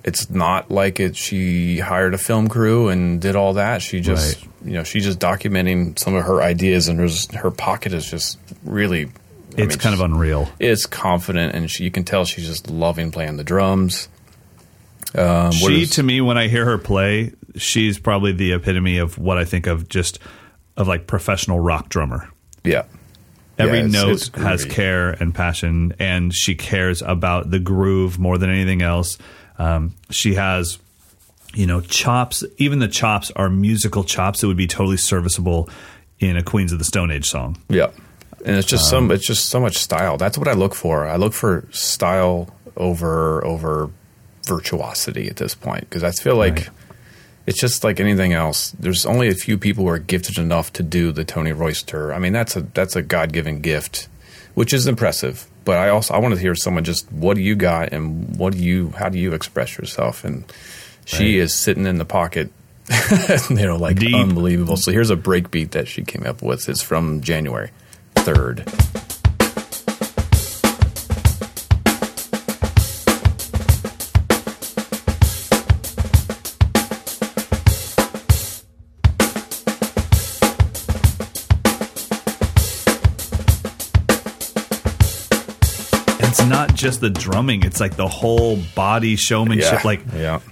it's not like she hired a film crew and did all that. She just, you know, she's just documenting some of her ideas, and her pocket is just really, it's kind of unreal. It's confident, and you can tell she's just loving playing the drums. To me, when I hear her play, she's probably the epitome of what I think of just of like professional rock drummer. Yeah. Every note has care and passion, and she cares about the groove more than anything else. She has, you know, chops. Even the chops are musical chops that would be totally serviceable in a Queens of the Stone Age song. Yeah, and it's just it's just so much style. That's what I look for. I look for style over virtuosity at this point, because I feel like it's just like anything else. There's only a few people who are gifted enough to do the Tony Royster. I mean, that's a God-given gift, which is impressive. But I want to hear someone just, what do you got, and how do you express yourself? And she is sitting in the pocket, you know, like deep. Unbelievable. So here's a break beat that she came up with. It's from January 3rd. Not just the drumming, it's like the whole body showmanship.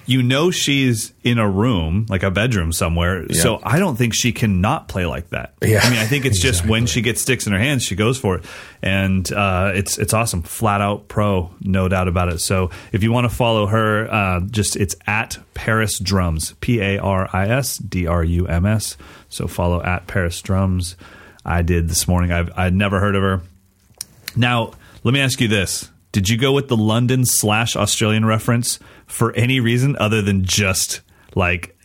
You know, she's in a room, like a bedroom somewhere. Yeah. So I don't think she can not play like that. Yeah. I mean, I think it's just when she gets sticks in her hands, she goes for it. And it's awesome. Flat out pro, no doubt about it. So if you want to follow her, it's at Paris Drums, PARIS DRUMS. So follow at Paris Drums. I did this morning. I'd never heard of her. Now, let me ask you this. Did you go with the London /Australian reference for any reason other than just like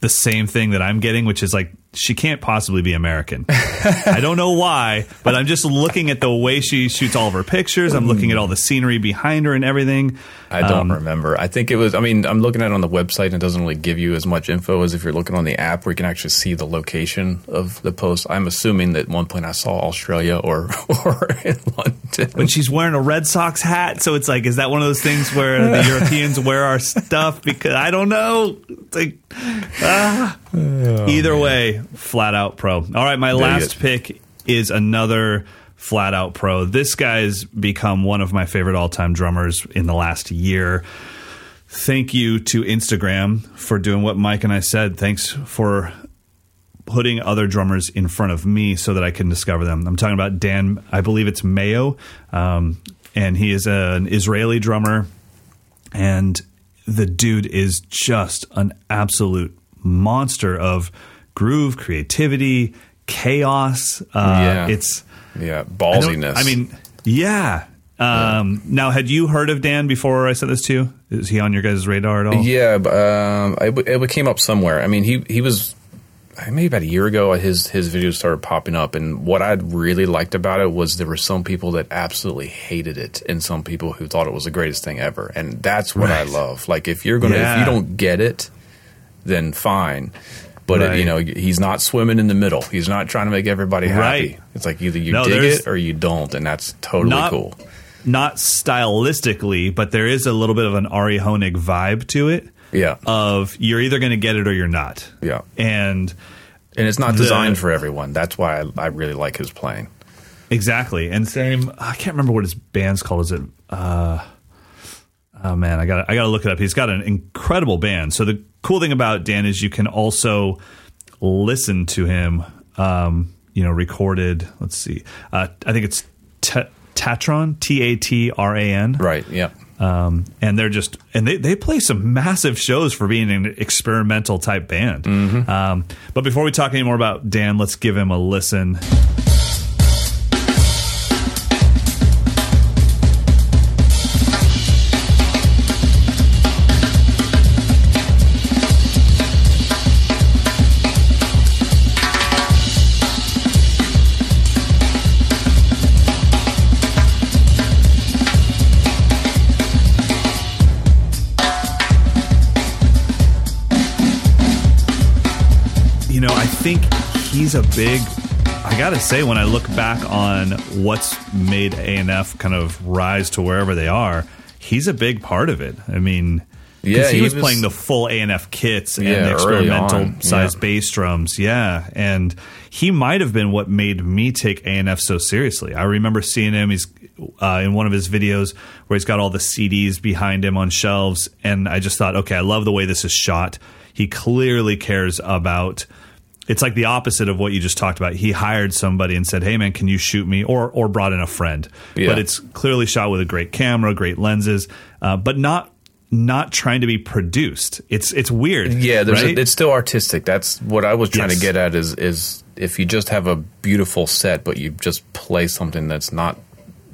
the same thing that I'm getting, which is like, she can't possibly be American? I don't know why, but I'm just looking at the way she shoots all of her pictures. I'm looking at all the scenery behind her and everything. I don't remember. I think it was, I mean, I'm looking at it on the website, and it doesn't really give you as much info as if you're looking on the app where you can actually see the location of the post. I'm assuming that at one point I saw Australia or in London. When she's wearing a Red Sox hat, so it's like, is that one of those things where the Europeans wear our stuff? Because I don't know. It's like, either way, flat out pro. All right, my last pick is another flat out pro. This guy's become one of my favorite all-time drummers in the last year. Thank you to Instagram for doing what Mike and I said. Thanks for putting other drummers in front of me so that I can discover them. I'm talking about Dan, I believe it's Mayo, and he is an Israeli drummer, and the dude is just an absolute monster of groove, creativity, chaos. Ballsiness. I mean, yeah. Now, had you heard of Dan before I said this to you? Is he on your guys' radar at all? Yeah, it came up somewhere. I mean, he was maybe about a year ago. His videos started popping up, and what I really liked about it was there were some people that absolutely hated it, and some people who thought it was the greatest thing ever. And that's what I love. Like, if you don't get it, then fine. But he's not swimming in the middle. He's not trying to make everybody happy. It's like either you dig it or you don't, and that's totally cool. Not stylistically, but there is a little bit of an Ari Honig vibe to it. Yeah. Of you're either going to get it or you're not. Yeah. And it's not designed for everyone. That's why I really like his playing. Exactly. And same, I can't remember what his band's called. Is it? Oh man, I gotta look it up. He's got an incredible band. So the cool thing about Dan is you can also listen to him. Recorded. Let's see. I think it's Tatran, Tatran. Right. Yeah. And they're just they play some massive shows for being an experimental type band. Mm-hmm. But before we talk any more about Dan, let's give him a listen. I think he's a big, I gotta say, when I look back on what's made ANF kind of rise to wherever they are, he's a big part of it. I mean, yeah, he was playing the full ANF kits and the experimental size bass drums. Yeah. And he might have been what made me take ANF so seriously. I remember seeing him, he's in one of his videos where he's got all the CDs behind him on shelves, and I just thought, okay, I love the way this is shot. He clearly cares about. It's like the opposite of what you just talked about. He hired somebody and said, hey, man, can you shoot me? Or brought in a friend. Yeah. But it's clearly shot with a great camera, great lenses, but not trying to be produced. It's weird. Yeah, it's still artistic. That's what I was trying to get at is if you just have a beautiful set, but you just play something that's not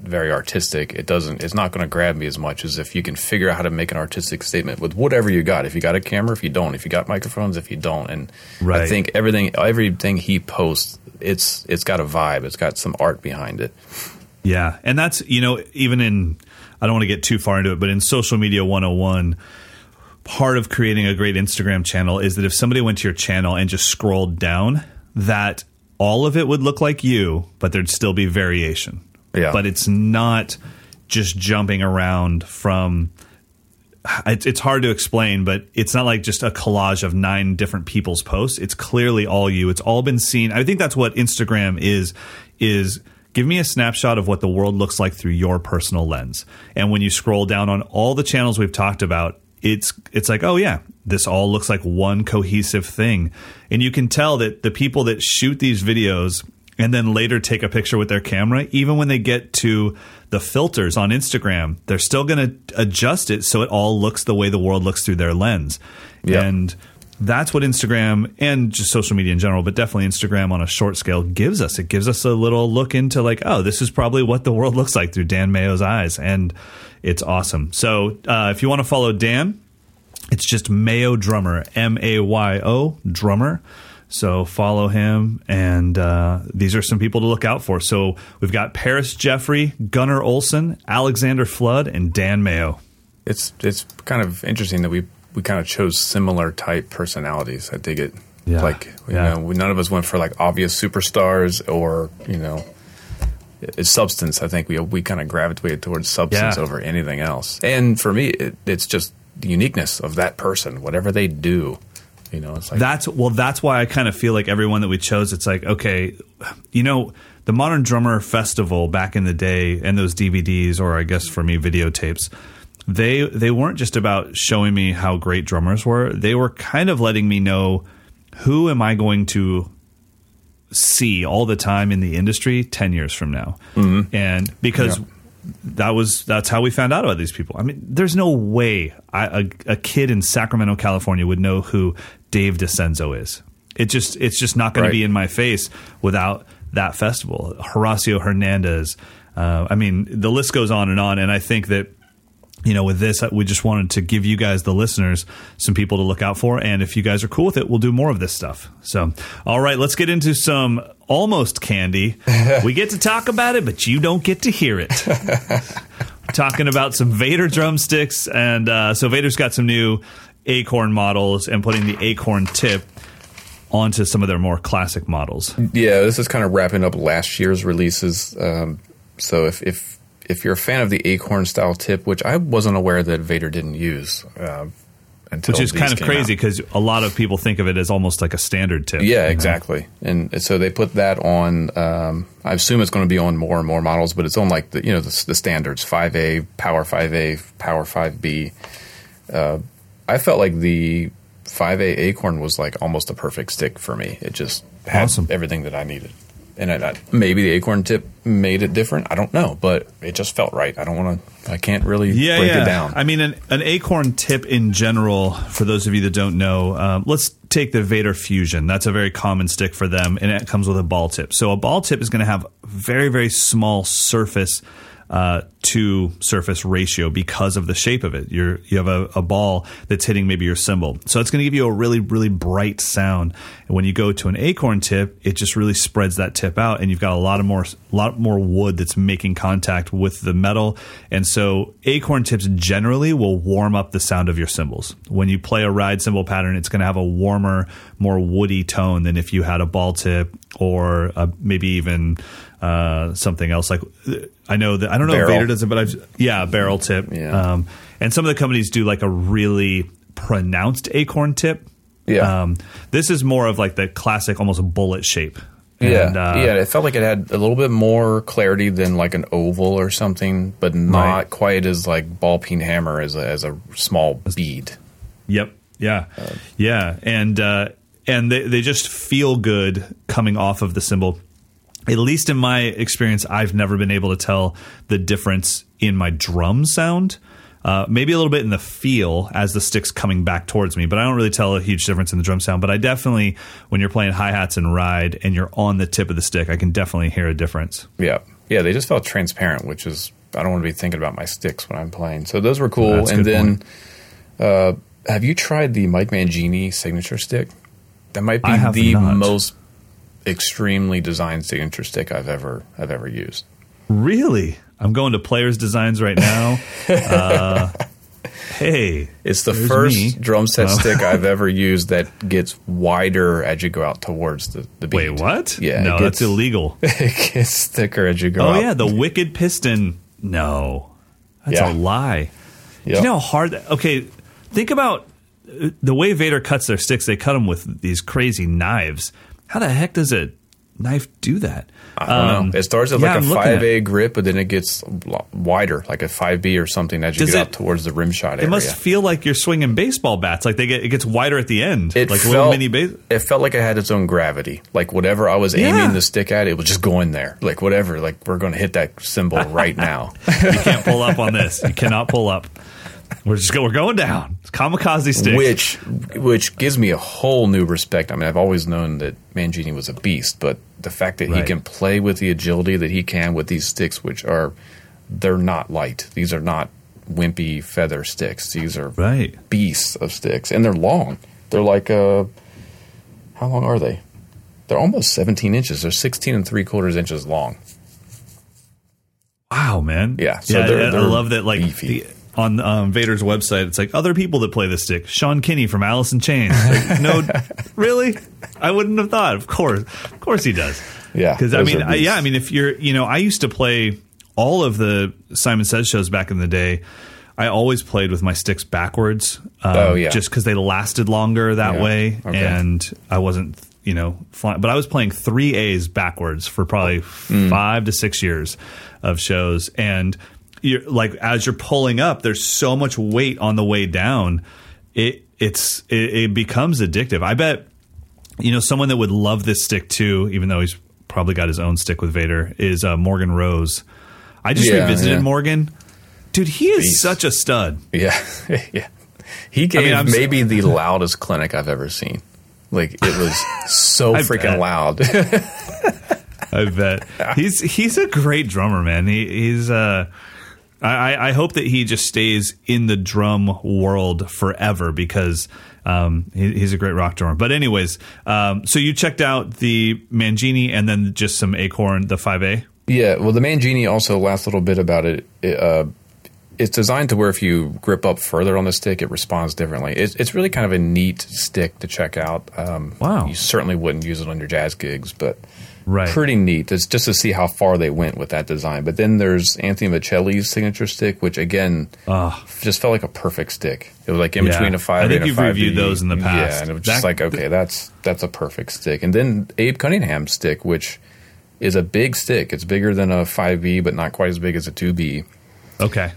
very artistic, it's not going to grab me as much as if you can figure out how to make an artistic statement with whatever you got. If you got a camera, if you don't, if you got microphones, if you don't. And I think everything he posts, it's got a vibe, it's got some art behind it. Yeah. And that's, even in, I don't want to get too far into it, but in social media 101, part of creating a great Instagram channel is that if somebody went to your channel and just scrolled down, that all of it would look like you, but there'd still be variation. Yeah. But it's not just jumping around from – it's hard to explain, but it's not like just a collage of 9 different people's posts. It's clearly all you. It's all been seen. I think that's what Instagram is give me a snapshot of what the world looks like through your personal lens. And when you scroll down on all the channels we've talked about, it's like, oh, yeah, this all looks like one cohesive thing. And you can tell that the people that shoot these videos – and then later take a picture with their camera, even when they get to the filters on Instagram, they're still going to adjust it so it all looks the way the world looks through their lens. Yep. And that's what Instagram and just social media in general, but definitely Instagram on a short scale gives us. It gives us a little look into like, oh, this is probably what the world looks like through Dan Mayo's eyes. And it's awesome. So if you want to follow Dan, it's just Mayo Drummer, M-A-Y-O, Drummer. So follow him, and these are some people to look out for. So we've got Paris Jeffrey, Gunnar Olsson, Alexander Flood, and Dan Mayo. It's kind of interesting that we kind of chose similar type personalities. I dig it. Yeah. Like you know, none of us went for like obvious superstars or it's substance. I think we kind of gravitated towards substance over anything else. And for me, it's just the uniqueness of that person, whatever they do. It's like that's why I kind of feel like everyone that we chose, it's like, okay, the Modern Drummer Festival back in the day and those DVDs, or I guess for me, videotapes, they weren't just about showing me how great drummers were. They were kind of letting me know, who am I going to see all the time in the industry 10 years from now? Mm-hmm. And because that's how we found out about these people. I mean, there's no way a kid in Sacramento, California would know who Dave DiCenzo is. It's just not going to be in my face without that festival. Horacio Hernandez. I mean, the list goes on. And I think that, you know, with this, we just wanted to give you guys, the listeners, some people to look out for. And if you guys are cool with it, we'll do more of this stuff. So, all right, let's get into some almost candy. We get to talk about it, but you don't get to hear it. We're talking about some Vater drumsticks. And so Vater's got some new Acorn models and putting the Acorn tip onto some of their more classic models. Yeah, this is kind of wrapping up last year's releases. So if you're a fan of the Acorn style tip, which I wasn't aware that Vater didn't use until which is kind of crazy because a lot of people think of it as almost like a standard tip. Yeah, exactly. Know? And so they put that on. I assume it's going to be on more and more models, but it's on like the standards 5A, Power 5A, Power 5B. I felt like the 5A Acorn was like almost a perfect stick for me. It just had everything that I needed. And maybe the Acorn tip made it different. I don't know, but it just felt right. I can't really break it down. I mean, an Acorn tip in general, for those of you that don't know, let's take the Vater Fusion. That's a very common stick for them, and it comes with a ball tip. So a ball tip is going to have very, very small surface to surface ratio because of the shape of it. You have a ball that's hitting maybe your cymbal. So it's going to give you a really, really bright sound. And when you go to an Acorn tip, it just really spreads that tip out, and you've got a lot more wood that's making contact with the metal. And so Acorn tips generally will warm up the sound of your cymbals. When you play a ride cymbal pattern, it's going to have a warmer, more woody tone than if you had a ball tip or maybe even something else. Like I know that I don't know if Vater does it, but barrel tip. Yeah. And some of the companies do like a really pronounced Acorn tip. Yeah. This is more of like the classic, almost bullet shape. And, it felt like it had a little bit more clarity than like an oval or something, but not quite as like ball peen hammer as a small bead. Yep. Yeah. And they just feel good coming off of the cymbal. At least in my experience, I've never been able to tell the difference in my drum sound. Maybe a little bit in the feel as the stick's coming back towards me, but I don't really tell a huge difference in the drum sound. But I definitely, when you're playing hi-hats and ride and you're on the tip of the stick, I can definitely hear a difference. Yeah. Yeah, they just felt transparent, which is, I don't want to be thinking about my sticks when I'm playing. So those were cool. And then have you tried the Mike Mangini signature stick? That might be the most extremely designed signature stick I've ever used. Really? I'm going to Players Designs right now. Hey, it's the first drum set stick I've ever used that gets wider as you go out towards the beat. Wait, what? Yeah, no, that's illegal. It gets thicker as you go out. Oh yeah, the wicked piston. No, that's a lie. Yep. Do you know how hard that? Okay, think about the way Vater cuts their sticks. They cut them with these crazy knives. How the heck does a knife do that? I don't know. It starts at like a 5A grip, but then it gets wider, like a 5B or something as you get out towards the rim shot area. It must feel like you're swinging baseball bats. Like it gets wider at the end. It felt like it had its own gravity. Like whatever I was aiming the stick at, it was just going there. Like whatever. Like we're going to hit that cymbal right now. You can't pull up on this. You cannot pull up. We're going down. It's kamikaze sticks. Which gives me a whole new respect. I mean, I've always known that Mangini was a beast, but the fact that he can play with the agility that he can with these sticks, which they're not light. These are not wimpy feather sticks. These are beasts of sticks. And they're long. They're like, how long are they? They're almost 17 inches. They're 16 3/4 inches long. Wow, man. Yeah. So they're I love that, like, beefy. On Vater's website, it's like other people that play this stick. Sean Kinney from Alice in Chains. Like, no, really? I wouldn't have thought. Of course he does. Yeah. Because I mean, if you're, I used to play all of the Simon Says shows back in the day. I always played with my sticks backwards. Just because they lasted longer that way, and I wasn't, flying. But I was playing 3As backwards for probably 5 to 6 years of shows, and you're like, as you're pulling up, there's so much weight on the way down. It becomes addictive. I bet, someone that would love this stick too, even though he's probably got his own stick with Vater, is Morgan Rose. I just revisited Morgan. Dude, he is such a stud. Yeah. He gave maybe the loudest clinic I've ever seen. Like, it was so freaking loud. I bet. He's a great drummer, man. I hope that he just stays in the drum world forever, because he's a great rock drummer. But anyways, so you checked out the Mangini and then just some Acorn, the 5A? Yeah, well, the Mangini also, last little bit about it, it's designed to where if you grip up further on the stick, it responds differently. It's really kind of a neat stick to check out. Wow. You certainly wouldn't use it on your jazz gigs, but... Right. Pretty neat. It's just to see how far they went with that design. But then there's Anthony Michelli's signature stick, which, again, just felt like a perfect stick. It was like in between a 5A and a 5B. I think you've reviewed those in the past. Yeah, and it was just like, okay, that's a perfect stick. And then Abe Cunningham's stick, which is a big stick. It's bigger than a 5B, but not quite as big as a 2B. Okay.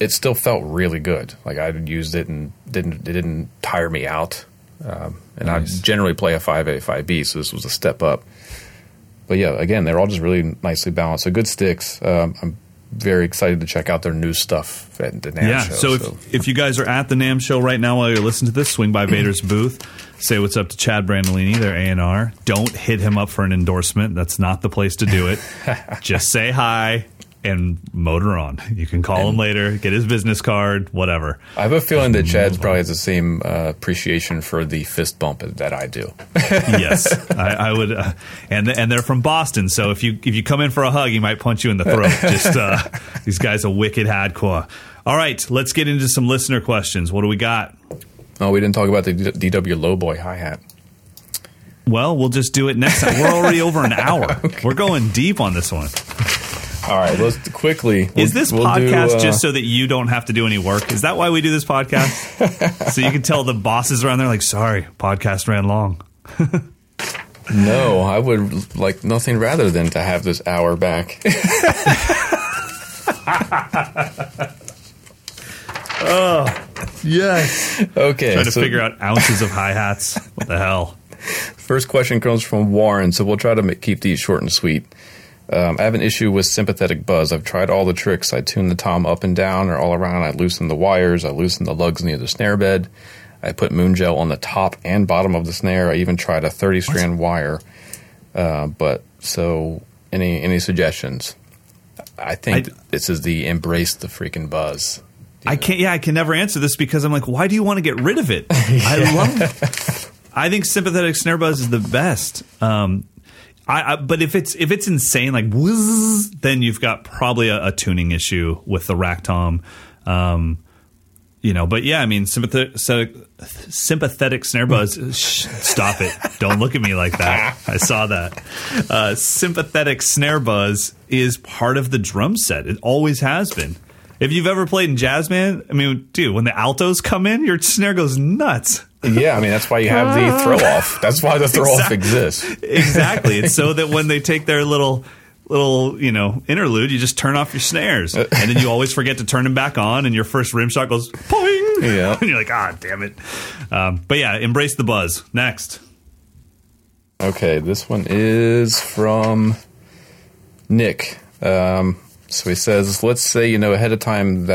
It still felt really good. Like, I used it and it didn't tire me out. And nice. I generally play a 5A, 5B, so this was a step up. But yeah, again, they're all just really nicely balanced. So good sticks. I'm very excited to check out their new stuff at the NAMM show. So if you guys are at the NAMM show right now while you're listening to this, swing by Vader's booth. Say what's up to Chad Brandolini, their A&R. Don't hit him up for an endorsement. That's not the place to do it. Just say hi and motor on. You can call him later, get his business card, whatever. I have a feeling that Chad's probably has the same appreciation for the fist bump that I do. Yes, I would. And they're from Boston, so if you come in for a hug, he might punch you in the throat. Just these guys are wicked hardcore. All right, let's get into some listener questions. What do we got? Oh, we didn't talk about the DW Lowboy hi-hat. Well, we'll just do it next time. We're already over an hour. Okay. We're going deep on this one. All right, let's quickly. Is this podcast just so that you don't have to do any work? Is that why we do this podcast? So you can tell the bosses around there, like, sorry, podcast ran long. No, I would like nothing rather than to have this hour back. Oh, yes. Okay. Trying to figure out ounces of hi-hats. What the hell? First question comes from Warren, so we'll try to keep these short and sweet. I have an issue with sympathetic buzz. I've tried all the tricks. I tune the tom up and down or all around. I loosen the wires. I loosen the lugs near the snare bed. I put moon gel on the top and bottom of the snare. I even tried a 30-strand wire. But so any suggestions? I think this is the embrace the freaking buzz. I can't. Yeah, I can never answer this because I'm like, why do you want to get rid of it? Yeah. I love it. I think sympathetic snare buzz is the best. But if it's insane, like whizz, then you've got probably a tuning issue with the rack tom, But yeah, I mean, sympathetic snare buzz. Stop it! Don't look at me like that. I saw that. Sympathetic snare buzz is part of the drum set. It always has been. If you've ever played in jazz band, I mean, dude, when the altos come in, your snare goes nuts. Yeah, I mean, that's why you have the throw-off. That's why the throw-off exists. Exactly. It's so that when they take their little, interlude, you just turn off your snares. And then you always forget to turn them back on, and your first rim shot goes, poing! Yeah. And you're like, damn it. But yeah, embrace the buzz. Next. Okay, this one is from Nick. So he says, let's say you know ahead of time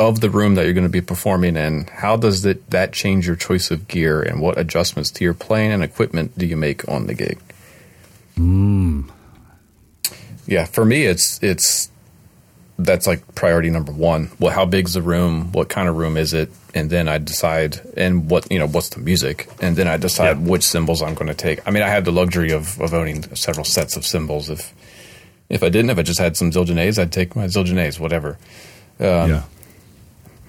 of the room that you're going to be performing in, how does that change your choice of gear, and what adjustments to your playing and equipment do you make on the gig? Yeah, for me, it's that's like priority number one. Well, how big's the room? What kind of room is it? And then I decide, and what what's the music? And then I decide which cymbals I'm going to take. I mean, I had the luxury of owning several sets of cymbals. If I didn't, if I just had some Zildjian, I'd take my Zildjian, whatever.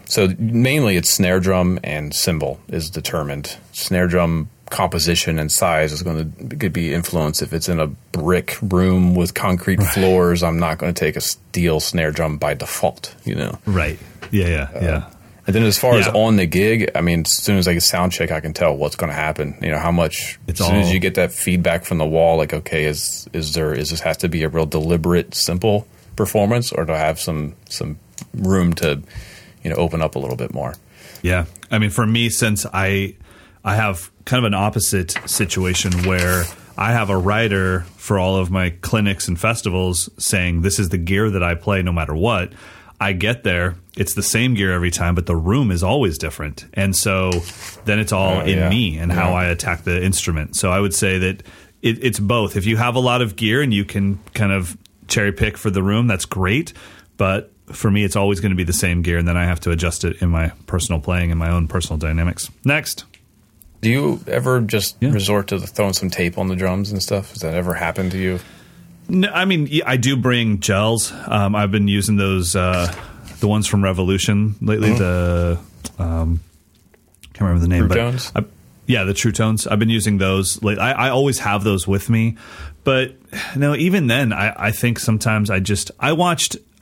So mainly it's snare drum and cymbal is determined. Snare drum composition and size is going to be influenced. If it's in a brick room with concrete floors, I'm not going to take a steel snare drum by default, Right. Yeah. And then as far as on the gig, I mean, as soon as I get sound check, I can tell what's going to happen. How much – as soon as you get that feedback from the wall, like, okay, is this has to be a real deliberate, simple performance, or do I have some room to – open up a little bit more. Yeah. I mean, for me, since I have kind of an opposite situation where I have a writer for all of my clinics and festivals saying this is the gear that I play no matter what, I get there, it's the same gear every time, but the room is always different. And so then it's all me and how I attack the instrument. So I would say that it's both. If you have a lot of gear and you can kind of cherry pick for the room, that's great. But for me, it's always going to be the same gear, and then I have to adjust it in my personal playing and my own personal dynamics. Next. Do you ever just resort to throwing some tape on the drums and stuff? Has that ever happened to you? No, I mean, I do bring gels. I've been using those, the ones from Revolution lately. Mm-hmm. The can't remember the name, True Tones? The True Tones. I've been using those lately. I always have those with me, but no, even then, I think sometimes I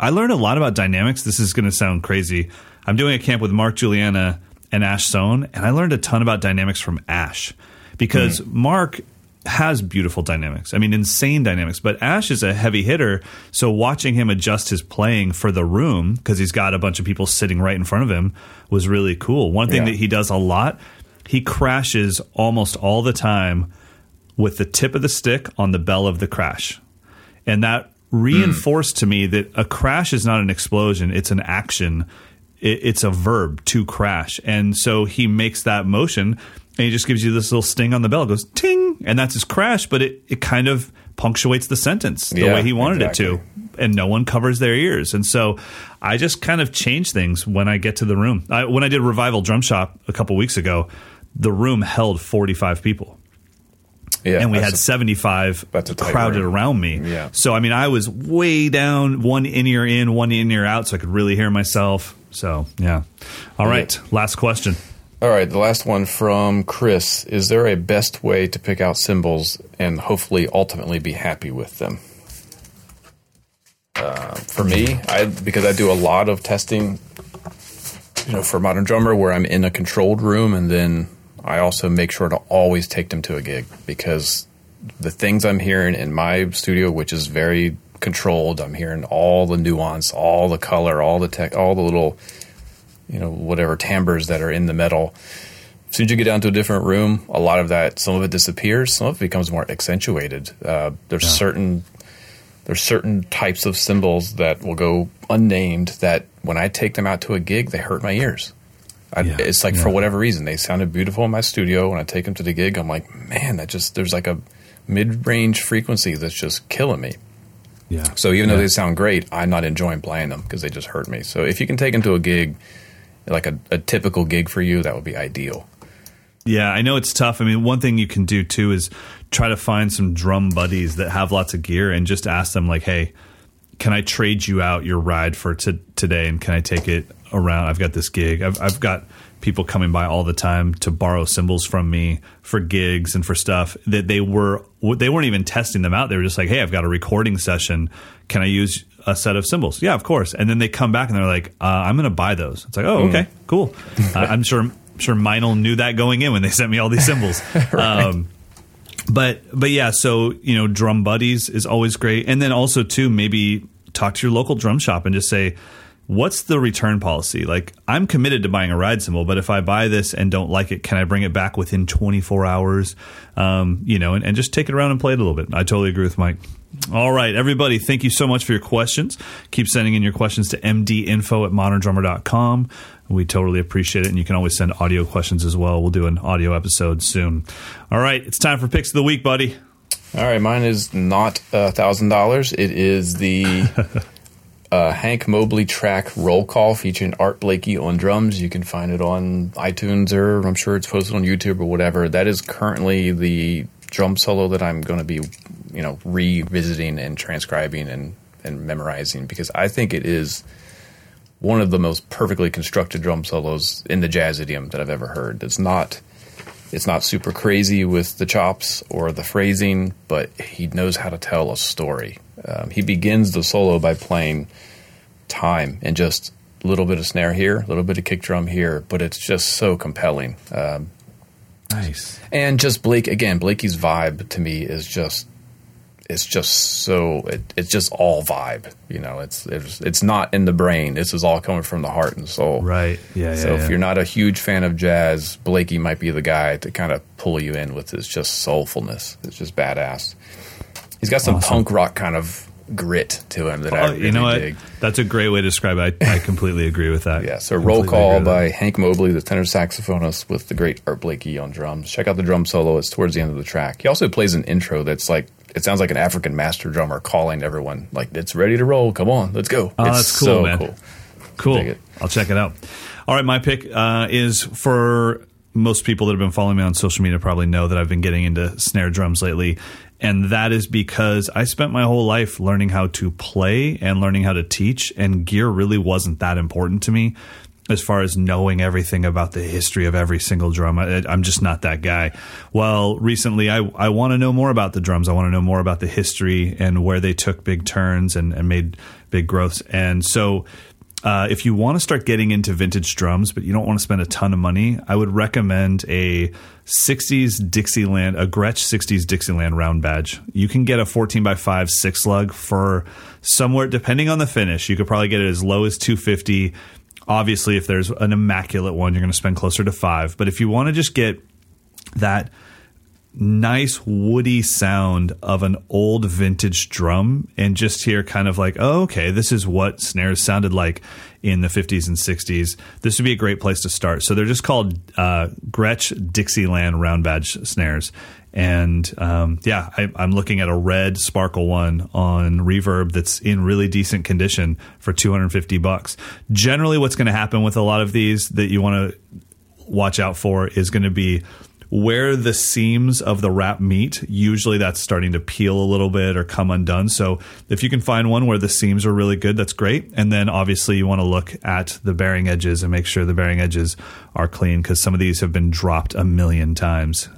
learned a lot about dynamics. This is going to sound crazy. I'm doing a camp with Mark Juliana and Ash Sohn, and I learned a ton about dynamics from Ash because Mark has beautiful dynamics. I mean, insane dynamics. But Ash is a heavy hitter, so watching him adjust his playing for the room, because he's got a bunch of people sitting right in front of him, was really cool. One thing that he does a lot, he crashes almost all the time with the tip of the stick on the bell of the crash. And that reinforced to me that a crash is not an explosion, it's an action. It's a verb, to crash. And so he makes that motion, and he just gives you this little sting on the bell. It goes ting, and that's his crash, but it kind of punctuates the sentence the way he wanted it to. And no one covers their ears. And so I just kind of change things when I get to the room. When I did Revival Drum Shop a couple weeks ago, the room held 45 people. Yeah, and we had 75 crowded around me. Yeah. So, I mean, I was way down, one in-ear in, one in-ear out, so I could really hear myself. So, yeah. All right, last question. All right, the last one from Chris. Is there a best way to pick out cymbals and hopefully ultimately be happy with them? For me, because I do a lot of testing, for Modern Drummer, where I'm in a controlled room, and then I also make sure to always take them to a gig, because the things I'm hearing in my studio, which is very controlled, I'm hearing all the nuance, all the color, all the tech, all the little, whatever timbres that are in the metal. As soon as you get down to a different room, a lot of that, some of it disappears, some of it becomes more accentuated. There's certain types of cymbals that will go unnamed that when I take them out to a gig, they hurt my ears. It's for whatever reason, they sounded beautiful in my studio. When I take them to the gig, I'm like, man, there's like a mid-range frequency that's just killing me. Yeah. So even though they sound great, I'm not enjoying playing them because they just hurt me. So if you can take them to a gig, like a typical gig for you, that would be ideal. Yeah, I know it's tough. I mean, one thing you can do too is try to find some drum buddies that have lots of gear and just ask them, like, hey, can I trade you out your ride for today, and can I take it around? I've got this gig. I've got people coming by all the time to borrow cymbals from me for gigs and for stuff that they weren't even testing them out. They were just like, hey, I've got a recording session. Can I use a set of cymbals? Yeah, of course. And then they come back and they're like, I'm going to buy those. It's like, oh, okay, cool. I'm sure Meinl knew that going in when they sent me all these cymbals. Right. But yeah, so, drum buddies is always great. And then also too, maybe talk to your local drum shop and just say, what's the return policy? Like, I'm committed to buying a ride cymbal, but if I buy this and don't like it, can I bring it back within 24 hours? And just take it around and play it a little bit. I totally agree with Mike. All right, everybody, thank you so much for your questions. Keep sending in your questions to mdinfo@moderndrummer.com. We totally appreciate it, and you can always send audio questions as well. We'll do an audio episode soon. All right, it's time for Picks of the Week, buddy. All right, mine is not $1,000. It is the... Hank Mobley track Roll Call featuring Art Blakey on drums. You can find it on iTunes, or I'm sure it's posted on YouTube or whatever. That is currently the drum solo that I'm going to be, revisiting and transcribing and memorizing, because I think it is one of the most perfectly constructed drum solos in the jazz idiom that I've ever heard. It's not super crazy with the chops or the phrasing, but he knows how to tell a story. He begins the solo by playing time and just a little bit of snare here, a little bit of kick drum here, but it's just so compelling. Nice. And just Blakey's vibe to me is just, it's just all vibe. It's not in the brain. This is all coming from the heart and soul. Right. Yeah. So if you're not a huge fan of jazz, Blakey might be the guy to kind of pull you in with his just soulfulness. It's just badass. He's got some punk rock kind of grit to him that I really dig. You know what? That's a great way to describe it. I completely agree with that. Yeah, so Roll Call by Hank Mobley, the tenor saxophonist, with the great Art Blakey on drums. Check out the drum solo. It's towards the end of the track. He also plays an intro that's like, it sounds like an African master drummer calling everyone, like, it's ready to roll. Come on, let's go. Oh, it's that's cool, so man. Cool. I'll check it out. All right, my pick is for most people that have been following me on social media probably know that I've been getting into snare drums lately. And that is because I spent my whole life learning how to play and learning how to teach, and gear really wasn't that important to me as far as knowing everything about the history of every single drum. I'm just not that guy. Well, recently I want to know more about the drums. I want to know more about the history and where they took big turns and made big growths. And so if you want to start getting into vintage drums, but you don't want to spend a ton of money, I would recommend a Gretsch 60s Dixieland round badge. You can get a 14x5 six lug for somewhere, depending on the finish, you could probably get it as low as $250. Obviously, if there's an immaculate one, you're going to spend closer to $5. But if you want to just get that nice woody sound of an old vintage drum and just hear kind of like, oh, okay, this is what snares sounded like in the 50s and 60s, this would be a great place to start. So they're just called Gretsch Dixieland round badge snares. And I'm looking at a red Sparkle one on Reverb that's in really decent condition for $250. Generally, what's going to happen with a lot of these that you want to watch out for is going to be where the seams of the wrap meet. Usually that's starting to peel a little bit or come undone. So if you can find one where the seams are really good, that's great. And then obviously you want to look at the bearing edges and make sure the bearing edges are clean, because some of these have been dropped a million times.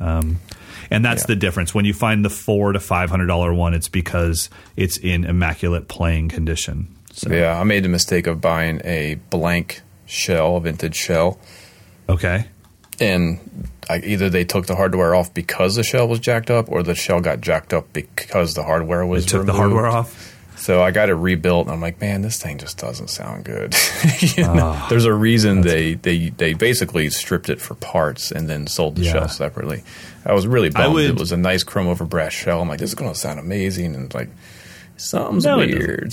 And that's the difference. When you find the $400 to $500 one, it's because it's in immaculate playing condition. So. Yeah, I made the mistake of buying a blank shell, vintage shell. Okay. And either they took the hardware off because the shell was jacked up, or the shell got jacked up because the hardware was removed. They took the hardware off? So I got it rebuilt, and I'm like, man, this thing just doesn't sound good. There's a reason they basically stripped it for parts and then sold the shell separately. I was really bummed. It was a nice chrome over brass shell. I'm like, this is going to sound amazing, and like, Something's weird.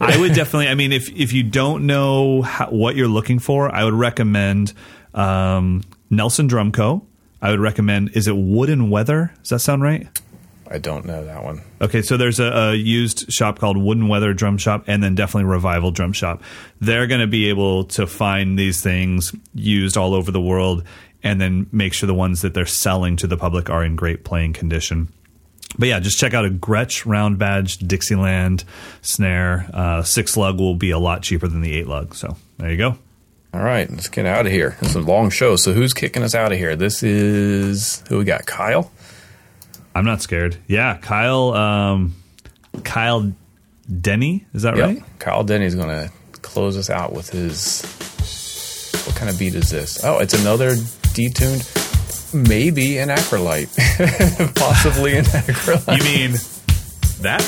I would definitely, I mean, if you don't know what you're looking for, I would recommend Nelson Drum Co. I would recommend, is it Wooden Weather? Does that sound right? I don't know that one. Okay, so there's a used shop called Wooden Weather Drum Shop, and then definitely Revival Drum Shop. They're going to be able to find these things used all over the world, and then make sure the ones that they're selling to the public are in great playing condition. But yeah, just check out a Gretsch round badge Dixieland snare. 6 lug will be a lot cheaper than the 8 lug. So there you go. All right, let's get out of here. It's a long show, so who's kicking us out of here? This is, who we got? Kyle? I'm not scared. Yeah, Kyle Denny, is that right? Kyle Denny's going to close us out with his, what kind of beat is this? Oh, it's another detuned, maybe an acrolite. Possibly an acrolite. You mean that?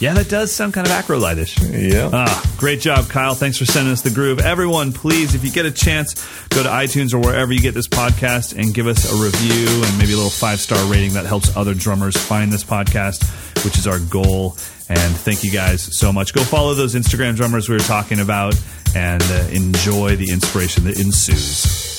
Yeah, that does sound kind of acrolite-ish. Yeah. Great job, Kyle. Thanks for sending us the groove. Everyone, please, if you get a chance, go to iTunes or wherever you get this podcast and give us a review and maybe a little 5-star rating. That helps other drummers find this podcast, which is our goal. And thank you guys so much. Go follow those Instagram drummers we were talking about and enjoy the inspiration that ensues.